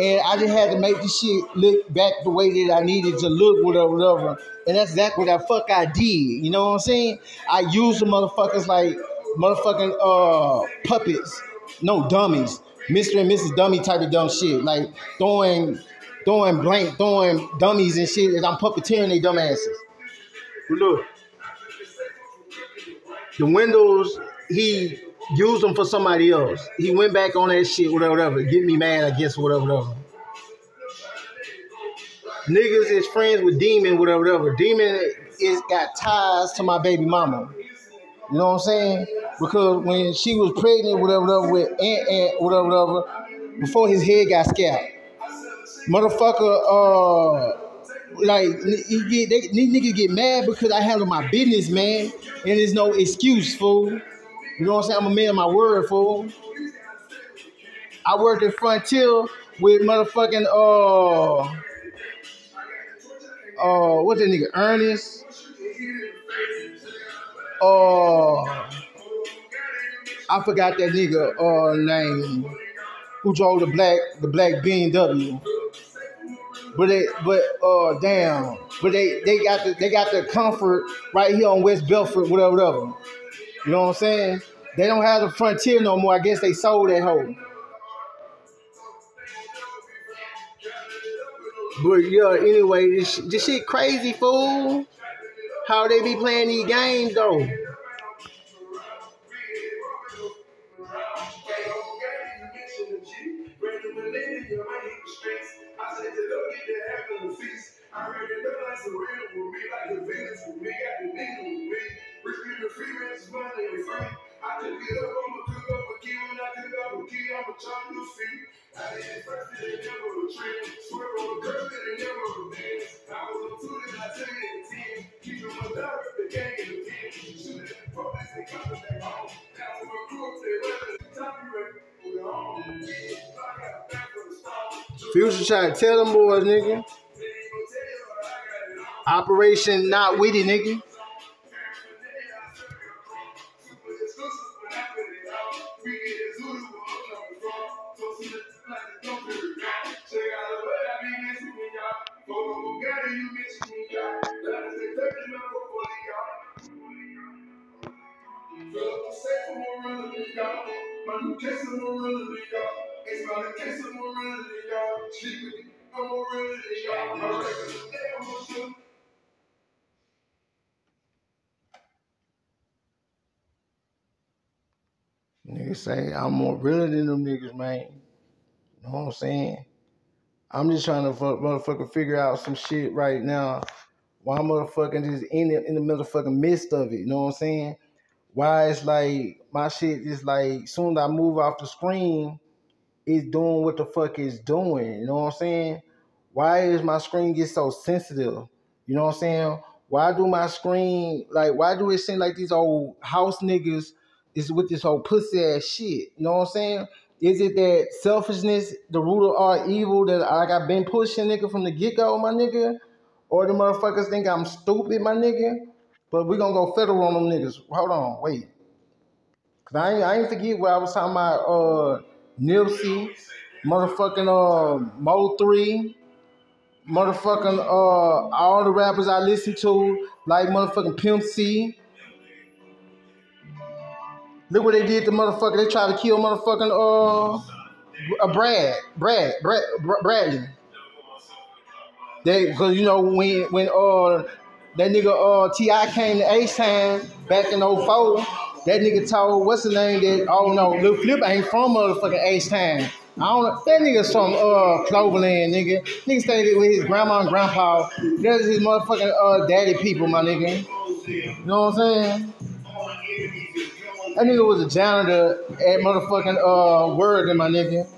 And I just had to make this shit look back the way that I needed to look whatever. And that's exactly what the fuck I did. You know what I'm saying? I used the motherfuckers like motherfucking puppets. No, dummies. Mr. and Mrs. Dummy type of dumb shit. Like throwing dummies and shit as I'm puppeteering they dumb asses. Look. The windows, he used them for somebody else. He went back on that shit, whatever. Get me mad, I guess, whatever. Niggas is friends with Demon, whatever. Demon is got ties to my baby mama. You know what I'm saying? Because when she was pregnant, whatever, with Aunt, whatever, before his head got scalped, motherfucker, these niggas get mad because I handle my business, man, and there's no excuse, fool. You know what I'm saying? I'm a man of my word, fool. I worked at Frontier with motherfucking, what's that nigga, Ernest? I forgot that nigga name who drove the black BMW. But they got the comfort right here on West Belford, whatever. You know what I'm saying? They don't have the Frontier no more. I guess they sold that hoe. But yeah, anyway, this shit crazy, fool. How they be playing these games, though. Future try to tell them boys, nigga. Operation Not Witty, nigga. Niggas say I'm more realer than them niggas, man. You know what I'm saying? I'm just trying to motherfucking figure out some shit right now. Why I'm motherfucking just in the motherfucking midst of it? You know what I'm saying? Why it's like my shit is like, soon as I move off the screen, it's doing what the fuck it's doing. You know what I'm saying? Why is my screen get so sensitive? You know what I'm saying? Why do my screen, like, why do it seem like these old house niggas is with this whole pussy ass shit? You know what I'm saying? Is it that selfishness, the root of all evil that like I've been pushing, nigga, from the get-go, my nigga? Or the motherfuckers think I'm stupid, my nigga? But we're going to go federal on them niggas. Hold on, wait. Because I ain't forget what I was talking about, Nipsey, motherfucking Mo3, motherfucking all the rappers I listen to, like motherfucking Pimp C. Look what they did to motherfucker. They tried to kill motherfucking Bradley. They, cause you know when that nigga T.I. came to Ace Time back in 04, that nigga told what's the name that Lil Flip ain't from motherfucking Ace Time. I don't know. That nigga's from Cloverland, nigga. Nigga stayed with his grandma and grandpa. That's his motherfucking daddy people, my nigga. You know what I'm saying? That nigga was a janitor at motherfucking Word, in my nigga.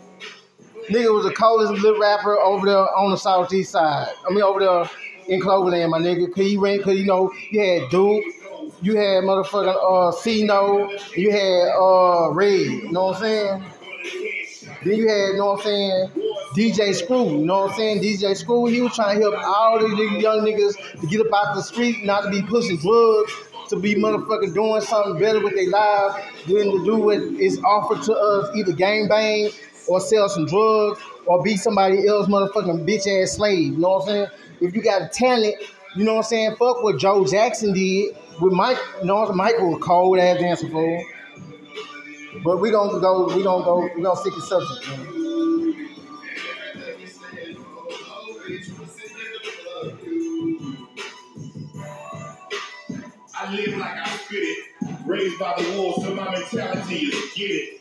Nigga was the coldest little rapper over there on the southeast side. I mean, over there in Cloverland, my nigga. Cause you had Duke, you had motherfucking C-No, you had Red, you know what I'm saying? Then you had, you know what I'm saying, DJ Screw, you know what I'm saying? DJ Screw, he was trying to help all these young niggas to get up out the street, not to be pushing drugs, to be motherfucking doing something better with their lives than to do what is offered to us, either gangbang or sell some drugs or be somebody else motherfucking bitch-ass slave, you know what I'm saying? If you got a talent, you know what I'm saying, fuck what Joe Jackson did with Mike, you know, Michael, cold-ass dancer fool. But we gonna stick to subject, man. I live like I'm fitted, raised by the wolves, so my mentality is get it.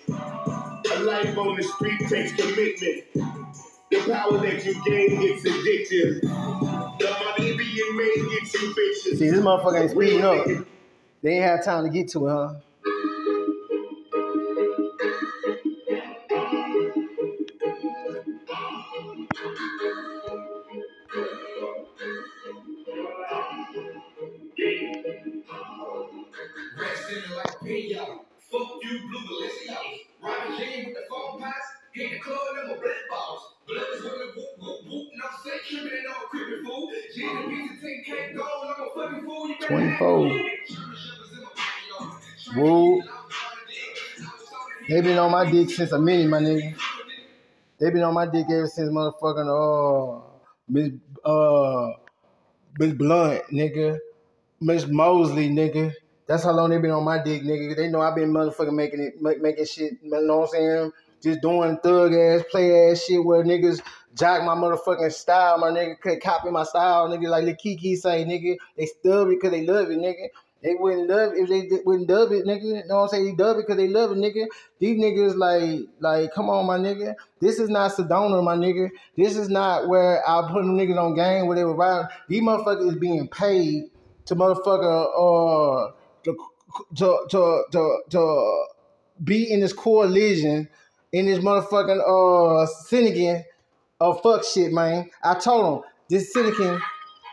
A life on the street takes commitment. The power that you gain gets addictive. The money being made gets you bitches. See, this motherfucker ain't speeding up. They ain't have time to get to it, huh? They been on my dick since a minute, my nigga. They been on my dick ever since motherfucking Miss Blunt, nigga. Miss Mosley, nigga. That's how long they been on my dick, nigga. They know I've been motherfucking making shit, you know what I'm saying? Just doing thug-ass, play-ass shit where niggas jock my motherfucking style, my nigga could copy my style, nigga, like the Kiki say, nigga. They stub it because they love it, nigga. They wouldn't love it if they wouldn't dub it, nigga. You know what I'm saying? They dub it because they love it, nigga. These niggas, like, come on, my nigga. This is not Sedona, my nigga. This is not where I put them niggas on game where they were riding. These motherfuckers is being paid to motherfucker, to be in this coalition, in this motherfucking synagogue of fuck shit, man. I told them, this synagogue,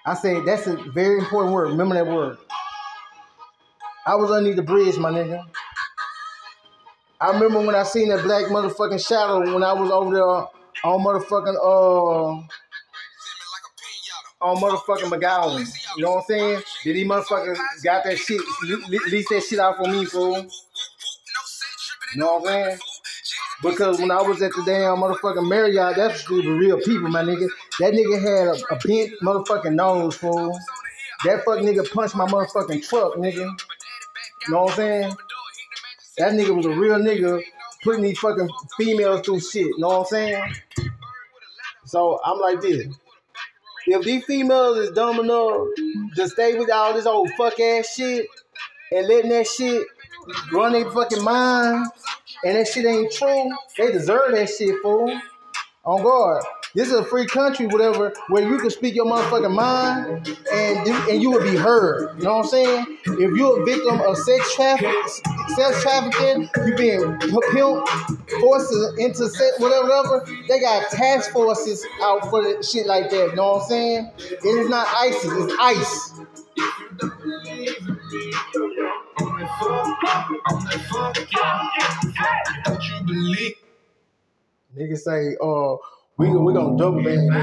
I said, that's a very important word. Remember that word. I was underneath the bridge, my nigga. I remember when I seen that black motherfucking shadow when I was over there on motherfucking, on motherfucking McGowan. You know what I'm saying? Did these motherfuckers got that shit, lease that shit out for me, fool? You know what I'm saying? Because when I was at the damn motherfucking Marriott, that's the real people, my nigga. That nigga had a bent motherfucking nose, fool. That fuck nigga punched my motherfucking truck, nigga. You know what I'm saying? That nigga was a real nigga putting these fucking females through shit. You know what I'm saying? So I'm like this. If these females is dumb enough to stay with all this old fuck ass shit and letting that shit run their fucking mind and that shit ain't true, they deserve that shit, fool. On guard. This is a free country, whatever, where you can speak your motherfucking mind and you will be heard. You know what I'm saying? If you're a victim of sex trafficking, you being pimped, forces into sex, whatever, they got task forces out for the shit like that. You know what I'm saying? It is not ISIS, it's ICE. Niggas say, We gonna double back, nigga.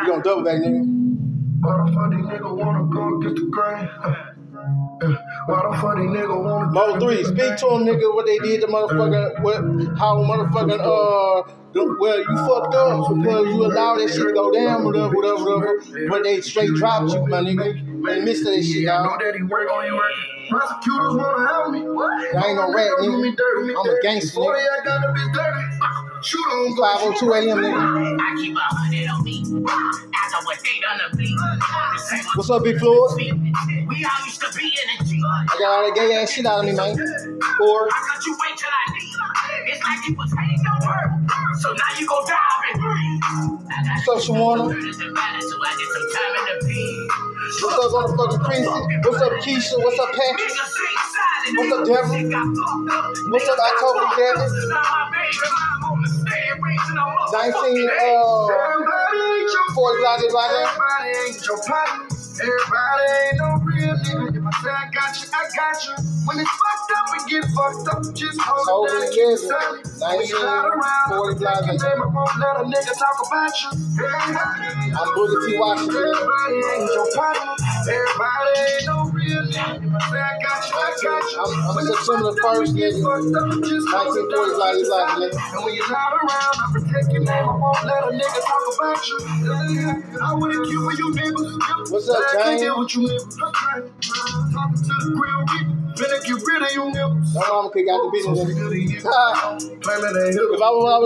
We gonna double back, nigga. Why the fuck these niggas wanna go get the grain? Why the fuck these niggas wanna go? Mo3, speak to them, nigga, what they did to motherfucking, well, you fucked up because you allowed that shit to go down, whatever, but they straight dropped you, my nigga. They missed that shit, y'all. Prosecutors wanna help me. I ain't gonna rap, nigga. I'm a gangster, nigga. Shoot on 502 AM, nigga. I keep 100 on me. After what they done to me. What's up, Big Floyd? We all used to be in the G. I got all that gay ass shit out of me, man. Or I thought you wait till I leave. It's like you was hating your word. So now you go dive and breathe. What's up, Shawana? What's up, motherfucking Princeton? What's up, Keisha? What's up, Patrick? What's up, Devin? What's up, October, Devin? 1940 blocks right there. Everybody ain't your partner. Everybody ain't no real nigga. If I say I got you. When it's fucked up, we get fucked up. Just hold it down and keep silent. When you ride around, I'm name, I won't let a nigga talk about you. I'm Boogie T. Washington. Everybody ain't your partner. Everybody ain't no real nigga. If I say I got you. I'm September 1st, nigga. 1940 blocks, and when you're not around, I protect your name. I won't let a nigga talk about you. I wouldn't kill for you niggas. What's up, James? Talking to the grill, man, if you really you niggas. My mama could got the business. If I was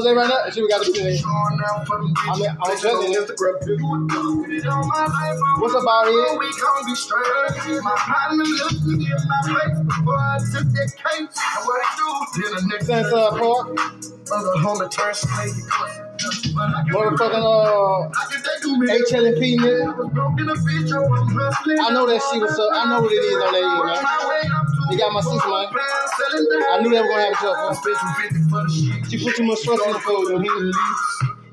there right now, she would got the business. I'm judging it. What's up, out here? We gonna be straight. My partner looked me in my face before I took that case. And what I do? Then a nigga. Since Park. Motherfucking HLP, nigga. I know that shit was up. I know what it is on that year, man. They got my sister, man. I knew that was gonna happen to her. She put too much stress on the food, man.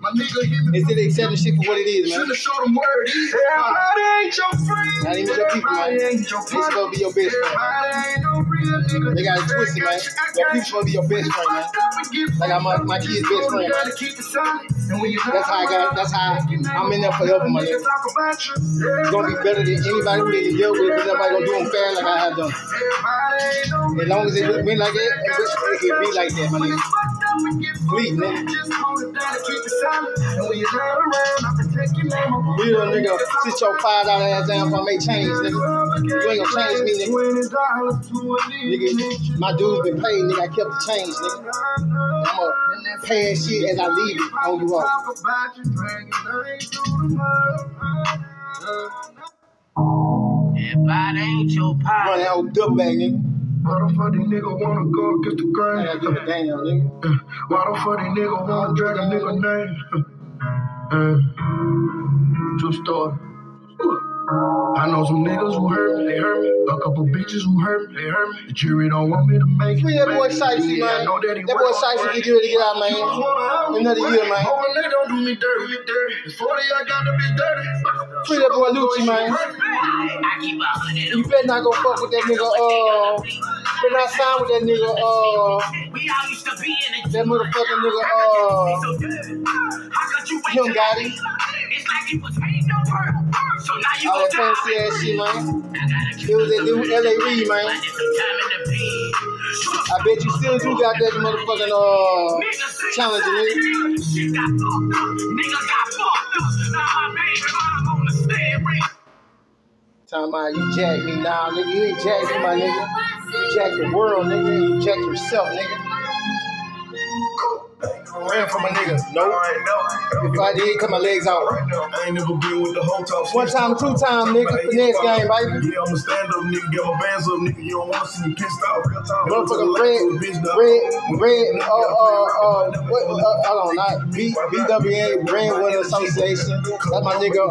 Instead of accepting shit for what it is, man. Not even your people, man. They supposed to be your best friend, man. They got it twisted, man. Your people supposed to be your best friend, man. Like my kid's best friend, man. That's how I'm in there for helping my nigga. It's gonna be better than anybody who didn't deal with it, because nobody gonna do them fair like I have done. As long as it went like that, it be like that, my nigga. You little nigga, sit your $5 ass down for I make change, nigga. You ain't gonna change me, nigga. Nigga, my dude's been paid, nigga. I kept the change, nigga. I'm gonna pay that shit as I leave it on you all. If I ain't your pie, run that old double bag, nigga. Why the fuck these niggas wanna go get the grain? Damn, nigga. Why the fuck these niggas wanna drag a nigga name? True story. I know some niggas who hurt me, they hurt me. A couple bitches who hurt me, they hurt me. The jury don't want me to make it. Free that boy Shicey, man. That boy Shicey get you to get out, man. Another year, man. Oh, they don't do me dirty, me dirty. It's 40, I got to be dirty. Free that boy Lucci, man. You better not go fuck with that nigga. Better not sign with that nigga, that motherfucking nigga, Young Gotti. All that fancy ass shit, man. It was that new L.A. Reid, man. I bet you still do got that motherfucking, challenge, nigga. Talking about you jack me now, nigga. You ain't jack me, my nigga. You jack the world, nigga. You jack yourself, nigga. I ran from a nigga. Nope. If I did, cut my legs out. I ain't never been with the whole talk. One time, two time, nigga. Finesse game, right? Yeah, I'm a stand up, nigga. Get my bands up, nigga. You don't want to see me pissed off. Motherfucking red. Hold on, not BWA Red Winner Association. That's my nigga,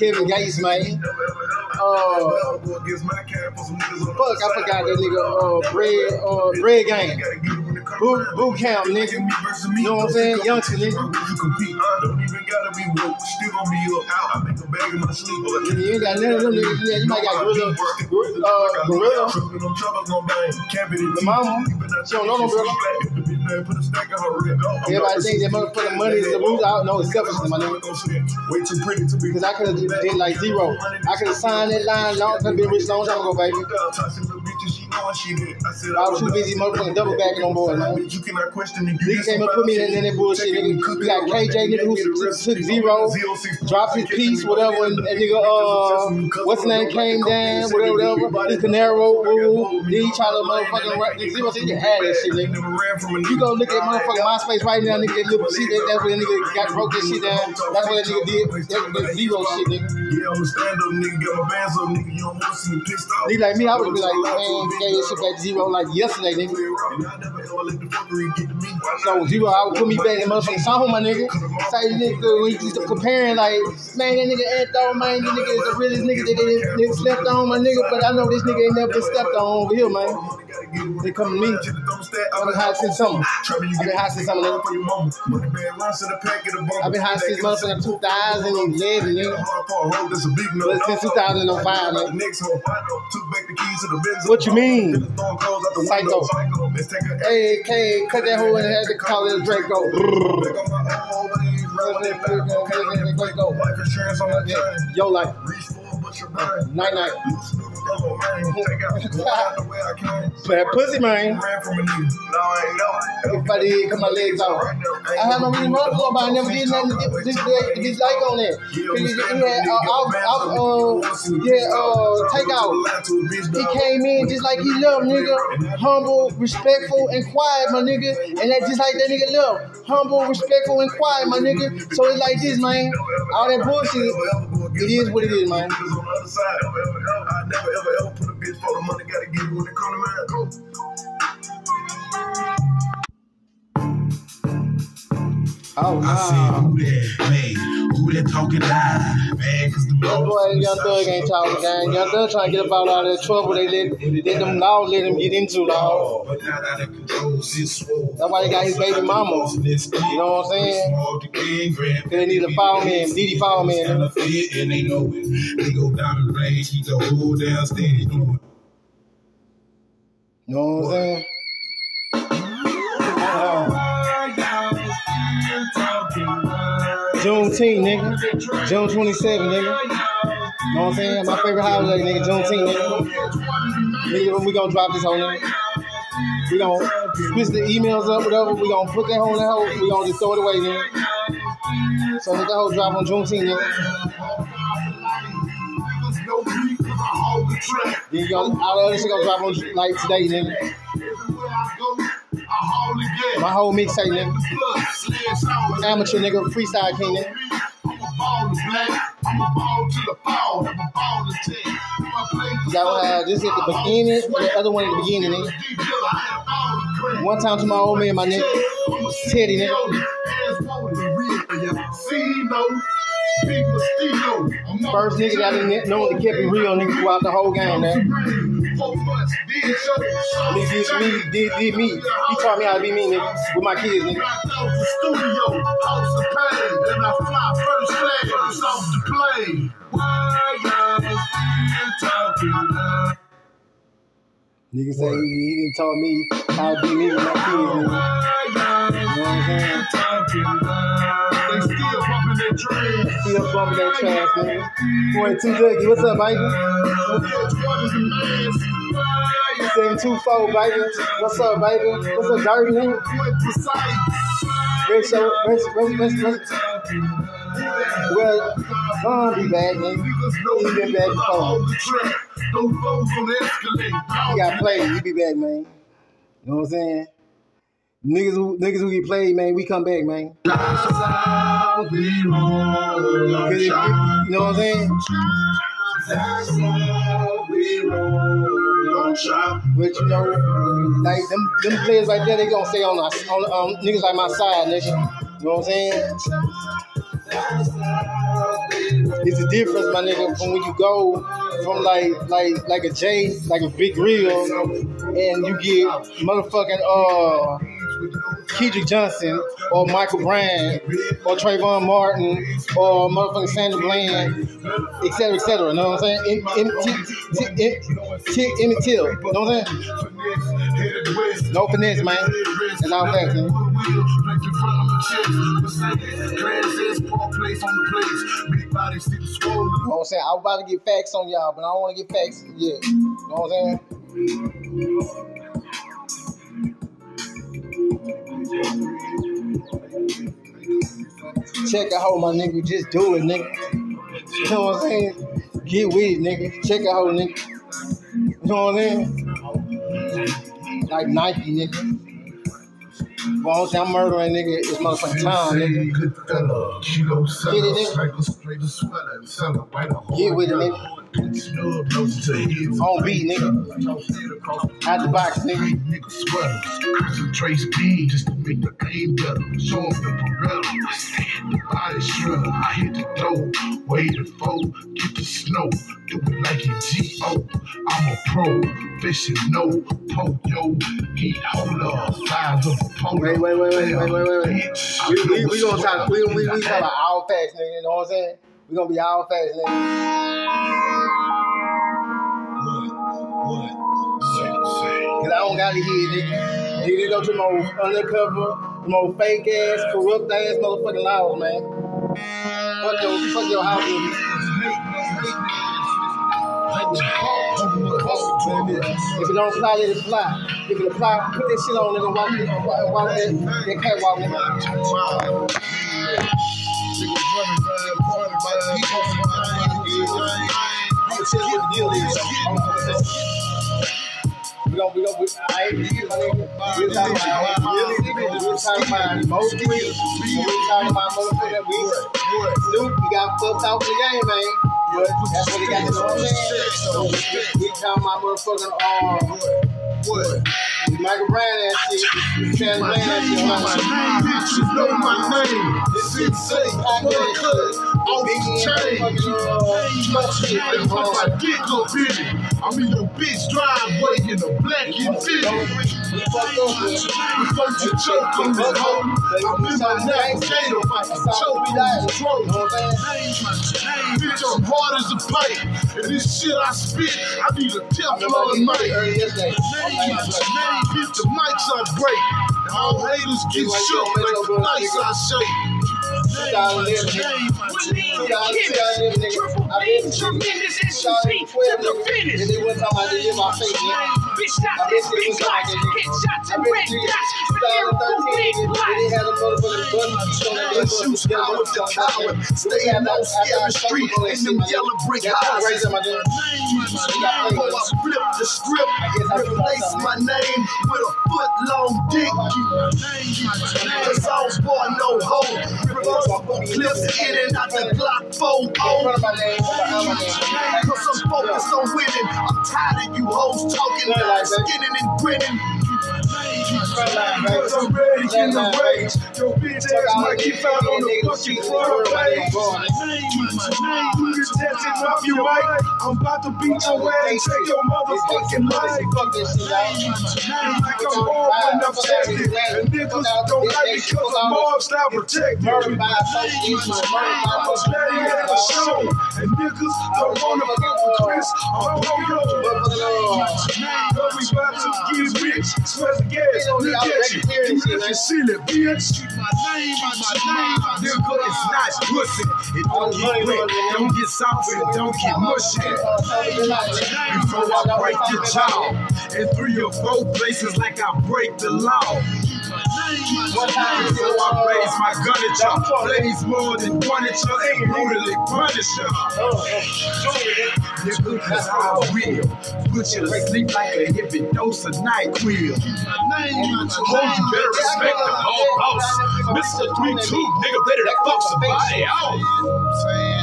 Kevin Gates, man. Fuck, I forgot that nigga, Red Gang. Boot camp, nigga. You know what I'm saying? Youngster, nigga. Don't even gotta be woke. Still gonna be out. I make a bag in my sleep. You ain't got none of them niggas. You might got gorilla. The mama. She don't know no gorilla. Everybody think that motherfucking money is the move out. No, it's selfishness, my nigga. Way too pretty to be. Because I could have did like zero. I could have signed that line long time, been rich long time ago, baby. I was too busy motherfucking double backing on board, man. Nigga came up, put me in that bullshit, nigga. We got KJ, nigga, who took zero, dropped his piece, whatever, and that nigga, what's his name, came down, whatever. This Canaro, woo, then he tried to motherfucking zero, so he can have that shit, nigga. You go look at motherfucking MySpace right now, nigga, that little shit, that's where that nigga got broke that shit down. That's what that nigga did, that zero shit, nigga. Yeah, I'm a stand up, nigga, got my bands up, nigga, you don't want to see me pissed off. Nigga like me, I would be like, man, gave this shit back zero like yesterday, nigga. So zero, I would put me back in the motherfucking song, my nigga. Say nigga, we just comparing like, man, that nigga Antho, man, that nigga is the realest nigga that they slept on, my nigga. But I know this nigga ain't never been stepped on over here, man. They come to me. I've been hot since summer. Nigga. I've been hot since motherfucking 2011, nigga. But since 2005, nigga. What you mean? Psycho. Hey, K, cut that hoe and had to call it a Draco. Yo, like. Night night. That pussy, man. If I did, cut my legs out. I had no reason wrong, but I never did nothing to get like on that. Takeout. He came in just like he loved, nigga. Humble, respectful, and quiet, my nigga. And that's just like that nigga love. Humble, respectful, and quiet, my nigga. So it's like this, man. All that bullshit. It is what it is, man. I never ever put a bitch for the money. Gotta get it when it comes to mine. Oh, I see who that talking loud, man. That boy, Young Thug ain't talking, gang. Young Thug trying to get about all that trouble they let them laws let him get into, law. That's why they got his baby mama. You know what I'm saying? Cause they need a fireman, Diddy fireman. And they know it. They go down the range, he go whole down stage. You know what I'm saying? Juneteenth, nigga. June 27, nigga. You know what I'm saying? My favorite holiday, nigga. Juneteenth, nigga. Nigga, we gonna drop this whole nigga. We gonna switch the emails up, whatever. We gonna put that on the hoe. We gonna just throw it away then. So let that hoe drop on Juneteenth. Then all the other shit gonna drop on like today then. My whole mixtape nigga. Amateur nigga, freestyle king nigga. Y'all have this at the beginning, the other one at the beginning, nigga. One time to my old man, my nigga, Teddy, nigga. First nigga that I didn't know to kept it real, nigga, throughout the whole game, nigga. Nigga did me. He taught me how to be me, nigga, with my kids, nigga. Nigga say he taught me how to be me with my kids, nigga. You know what I'm saying? They still bumping their dreams. Still bumping their trash, nigga. Boy, Too Dougie, what's up, Mike? 724, baby. What's up, baby? What's up, Dirty, nigga? Rest. Well, Vaughn be back, nigga. He been back before. He got played. He be back, man. You know what I'm saying? Niggas who get played, man, we come back, man. That's how we roll. You know what I'm saying? That's how we roll. But you know, like them players right there, they gonna stay on niggas like my side, nigga. You know what I'm saying? It's a difference, my nigga, from when you go from like a J, like a big reel, and you get motherfucking Kedrick Johnson, or Michael Bryan, or Trayvon Martin, or motherfucking Sandra Bland, etc., etc. You know what I'm saying? Emmett Till. You know what I'm saying? No finesse, man. That's all facts, man. You know what I'm saying? I'm about to get facts on y'all, but I don't want to get facts yet. You know what I'm saying? Check a hoe, my nigga. Just do it, nigga. You know what I'm saying? Get with it, nigga. Check a hoe, nigga. You know what I'm saying? Like Nike, nigga. Well, I'm murdering, nigga. It's motherfucking time, nigga. Get it, nigga. Get with it, nigga. On beat, nigga. Out the box, nigga. Trace B just to make the pain better. Show him the Pirelli. Stand the body shredder. I hit the dough. Way to fold. Get the snow. Do it like a G.O. I'm a pro. Fishing no poke, yo. Heat holder. Size of a pole. Wait. We gonna talk. We talk about all facts, nigga. You know what I'm saying? We gonna be all facts, nigga. Cause I don't gotta hear it, nigga. Nigga, they go to my undercover, my fake ass, corrupt ass motherfucking laws, man. Fuck your house, nigga. If it don't fly, let it fly. If it apply, put that shit on, nigga. Walk that catwalk, nigga. We're talking about Mo3. We're talking about motherfucker. We got fucked out in the game, man. That's what he got to do. So we talking about motherfucking Michael Bryan and shit. Sandra Bland and shit. You know my name. It's insane. I'm gonna cut it. Off the chain, I'm in your bitch driveway in a black and fit. Before you choke on this hoe, I'm in my navigator, if I can choke you out of control. Bitch, I'm hard as a plate, and this shit I spit, I need a Teflon mic. Bitch, the mics I break, all haters get shook like the dice I shake. Triple B, tremendous SUV to the finish. And they went talking about they in my face, nigga. bitch knots, big clocks, hit shots and red dots, big blocks. Shoes, I was the coward, staying out here on the street in them yellow brick houses. I flip the script, replace my name with a foot long dick. Cause I was born no hoe, reverse clips in and out the Glock 4-0. Cause I'm focused on winning, I'm tired of you hoes talking, skinning and grinning. Cause I'm ready in the rage. Your bitch ass might get found on the fucking front page. You just testing off your mic. I'm about to beat your ass and take your motherfucking life. It's like I'm all when I'm tested. And niggas don't like me cause I'm all style protected. I was ready at the show. And niggas don't wanna fuck with Chris or Poyo. But we about to get rich. Swear to God. Look at you, you little silly bitch. My name, nigga, it's not pussy. It don't get wet, don't get soft, and don't get mushy. Before I break your jaw, in 3 or 4 places like I break the law. Before I raise my gun at y'all, ladies more than one at y'all ain't brutally punish y'all. Nigga, that's how I will. Put you to sleep like a heavy dose of NyQuil. Oh, you better respect the whole house. Mr. 3-2, nigga, better that fuck somebody out.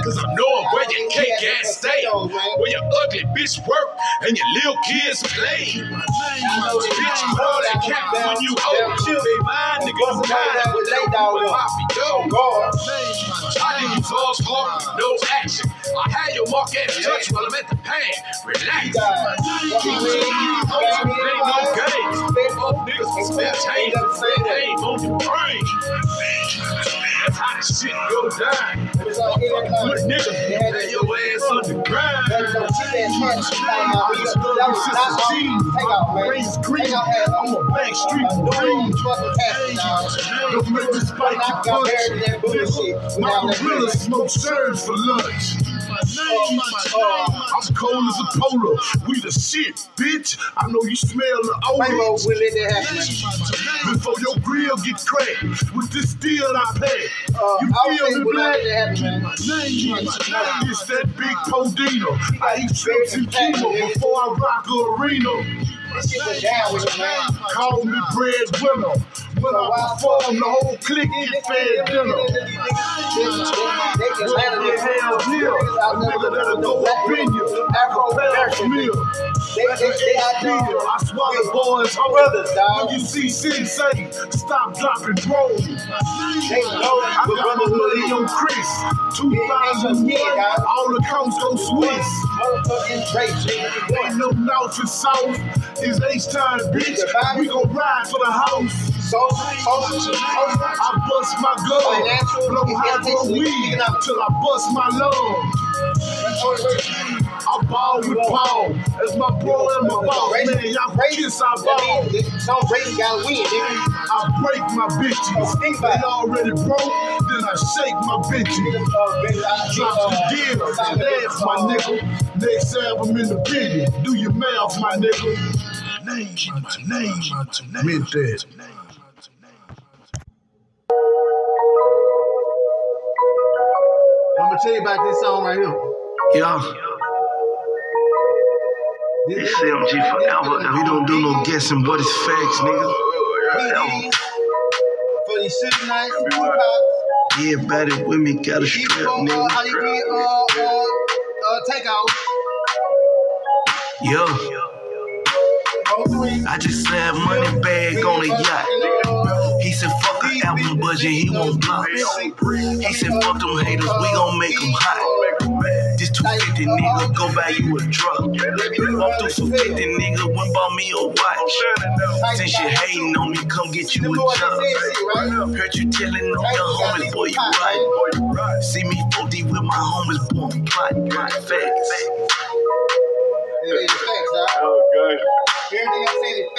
Cause I know I'm where your cake ass stay, where your ugly bitch work and your little kids play. Bitch, you hold that cap when you old. She'll be mine, nigga, you got with lay down with Poppy, yo. I did you false heart, no action. I had your mark ass touch while I'm at the pan. Relax. You ain't no game. Niggas can spell change and say they ain't on your brain. That's how this shit go down. Good niggas, lay your ass on the ground. I'm just going to raise green. I'm a back street dream. Don't make this fight too much. My gorilla smoke serves for lunch. I'm cold as a polar. We the shit, bitch. I know you smell the odor. Before your grill get cracked, with this steel I pack. You feel me, black? It's that big Podino. I eat chips and chemo before I rock a arena. Call me breadwinner. When I perform, the whole clique get fed dinner. Hell yeah, a nigga that'll go up in you. Afro-American meal. I swallow boys, brothers. When you see Sin say, stop, drop, and roll. I got my money on Chris. 2001, all accounts go Swiss. Ain't no north and south. It's Ace Time, bitch. We gon' ride for the house. I bust my gun, blow high for weed till I bust my lung. I ball with Paul, that's my bro and my boss. Man, y'all kiss I ball. Some race gotta win. I break my bitches. They already broke, then I shake my bitches. I drop the gear, dance my nigga. Next album in the video, do your mouth, my nigga. My name, meant that. I'm gonna tell you about this song right here. Yeah. It's CMG forever. We don't do no guessing, but it's facts, nigga. For these 6ix9ine and Tupac. Yeah, batted with me, got a strap, nigga. How you did, takeout. Yeah. I just slammed money bag on a yacht. He said, fuck an album budget, he won't block. He said, fuck them haters, we gon' make them hot. This 250 nigga, go buy you a drug. You walked through 250 nigga, went bought me a watch. Since you hating on me, come get you a job. Heard you telling on your homies, boy, you right. See me 4D with my homies, boy, I'm plotting facts. It's facts, dog. Everything I'm saying is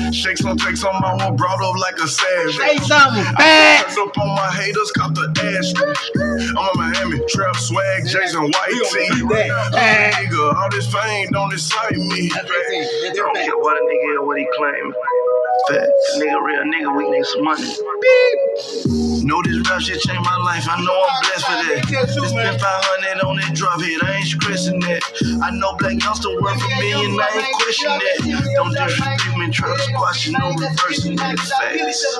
facts. Shakes some takes on my one, brought up like a savage. Say something bad. I up on my haters, cop the ass. I'm in Miami, trap swag, Jason White. Nigga, all this fame don't excite me. I don't care what a nigga is, what he claim. Facts. Nigga, real nigga, we need some money. Beep. Know this rap shit changed my life. I know I'm blessed for that. It's been 500 on that drop hit. I ain't stressing that. I know black youngster worth a million. I ain't questioning that. Don't disrespect me, try to squash it. No reversing that. Facts.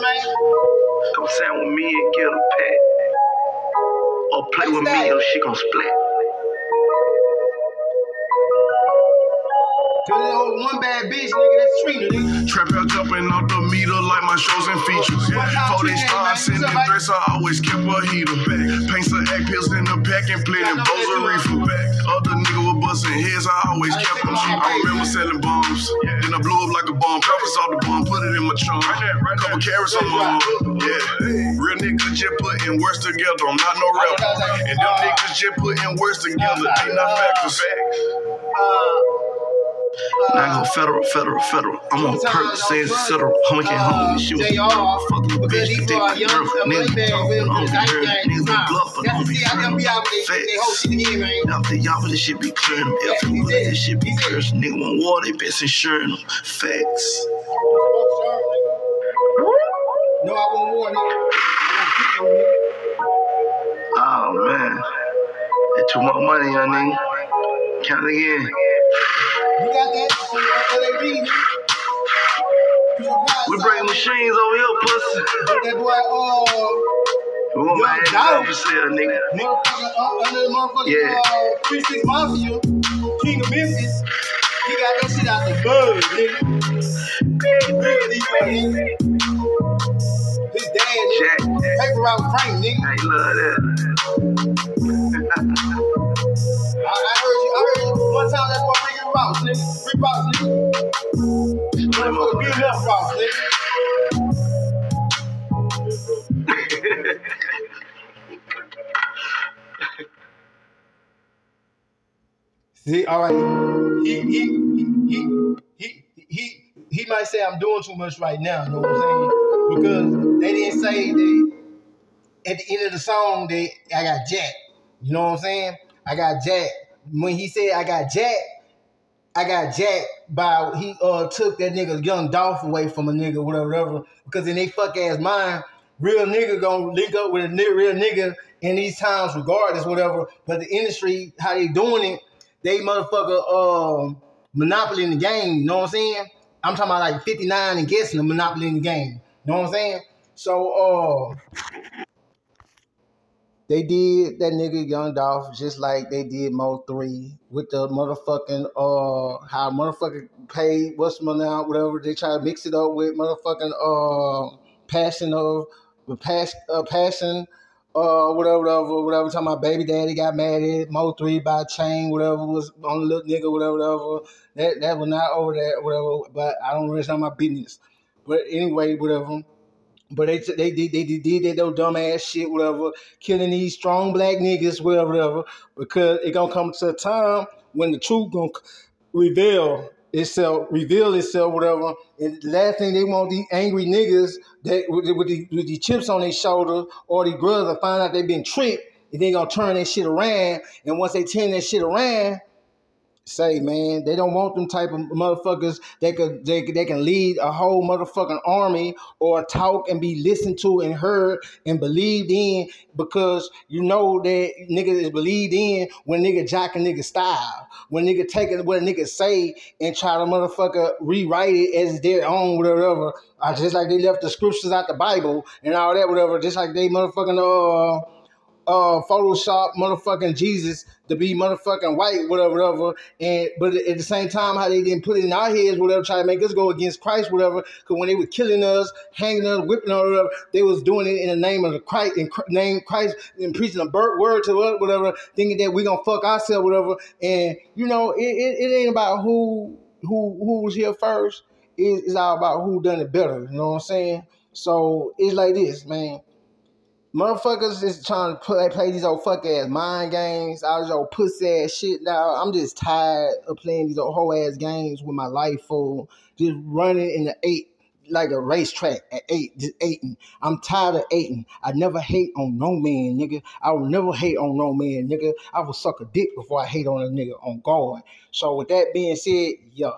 Come sign with me and get a pack. Or play with me, your shit gon' split. One bad bitch, nigga, that's treated. Trap out jumping off the meter like my shows and features. Before they start sending threats, I always kept a heater back. Paints the act, pills in the pack, and plenty bows of reefer back. Other nigga was busting heads, I always kept them. I remember selling bombs, then I blew up like a bomb. Profits off the bomb, put it in my trunk. Couple carrots on my arm, yeah. Real niggas just putting words together, I'm not no rapper. And them niggas just putting words together, they not factors. Now I go federal. I'm on perk, saying it's federal. Homie can't hold me. She was fucking with bitch, but they were young. Niggas talking on the girl, niggas be bluffing on me. Facts. After y'all, but this shit be clearing them. Everywhere, this shit be clearing them. Nigga want war, they best insuring them. Facts. No, I want war, nigga. Oh, man. That's too much money, young nigga. Count again. You got that on LAB. We break machines over here, pussy. That boy, we want my ass for sale, nigga. Motherfucker, 3-6 Mafia, King of Memphis. He got that shit out the bud, nigga. Really, man. His dad, nigga. Paper Route Frank, nigga. I love that. I heard you one time that boy. Box, nigga. Free box, nigga. Box, nigga. See, all right. He might say I'm doing too much right now, you know what I'm saying? Because they didn't say they at the end of the song I got jacked. You know what I'm saying? I got jacked. When he said I got jacked by he took that nigga Young Dolph away from a nigga, whatever, because in they fuck ass mind, real nigga gonna link up with a real nigga in these times regardless, whatever. But the industry, how they doing it, they motherfucker monopoly in the game, you know what I'm saying? I'm talking about like 59 and guessing the monopoly in the game. You know what I'm saying? So they did that nigga Young Dolph just like they did Mo3 with the motherfucking how motherfucker paid what's my now whatever they try to mix it up with motherfucking passion whatever talking about baby daddy got mad at Mo3 by chain whatever was on the little nigga whatever that was not over there whatever, but I don't really know my business, but anyway whatever. But they did that dumb ass shit, whatever, killing these strong black niggas, whatever, because it gonna come to a time when the truth gonna reveal itself, whatever. And the last thing they want these angry niggas that with the chips on their shoulders or these brothers to find out they been tricked, and they gonna turn that shit around. And once they turn that shit around, say, man, they don't want them type of motherfuckers that could they can lead a whole motherfucking army or talk and be listened to and heard and believed in, because you know that nigga is believed in when nigga jock a nigga style, when nigga take it what a nigga say and try to motherfucker rewrite it as their own, whatever. Just like they left the scriptures out the Bible and all that, whatever. Just like they motherfucking Photoshop motherfucking Jesus to be motherfucking white, whatever, and but at the same time, how they didn't put it in our heads, whatever, try to make us go against Christ, whatever, because when they were killing us, hanging us, whipping us, whatever, they was doing it in the name of Christ, and preaching a burnt word to us, whatever, thinking that we gonna fuck ourselves, whatever, and you know, it ain't about who was here first, it's all about who done it better, you know what I'm saying? So it's like this, man. Motherfuckers is trying to play these old fuck ass mind games, all this old pussy ass shit. Now I'm just tired of playing these old whole ass games with my life, fool. Just running in the eight like a racetrack at 8, just 8. I'm tired of 8. I never hate on no man, nigga. I will never hate on no man, nigga. I will suck a dick before I hate on a nigga, on God. So with that being said, yeah.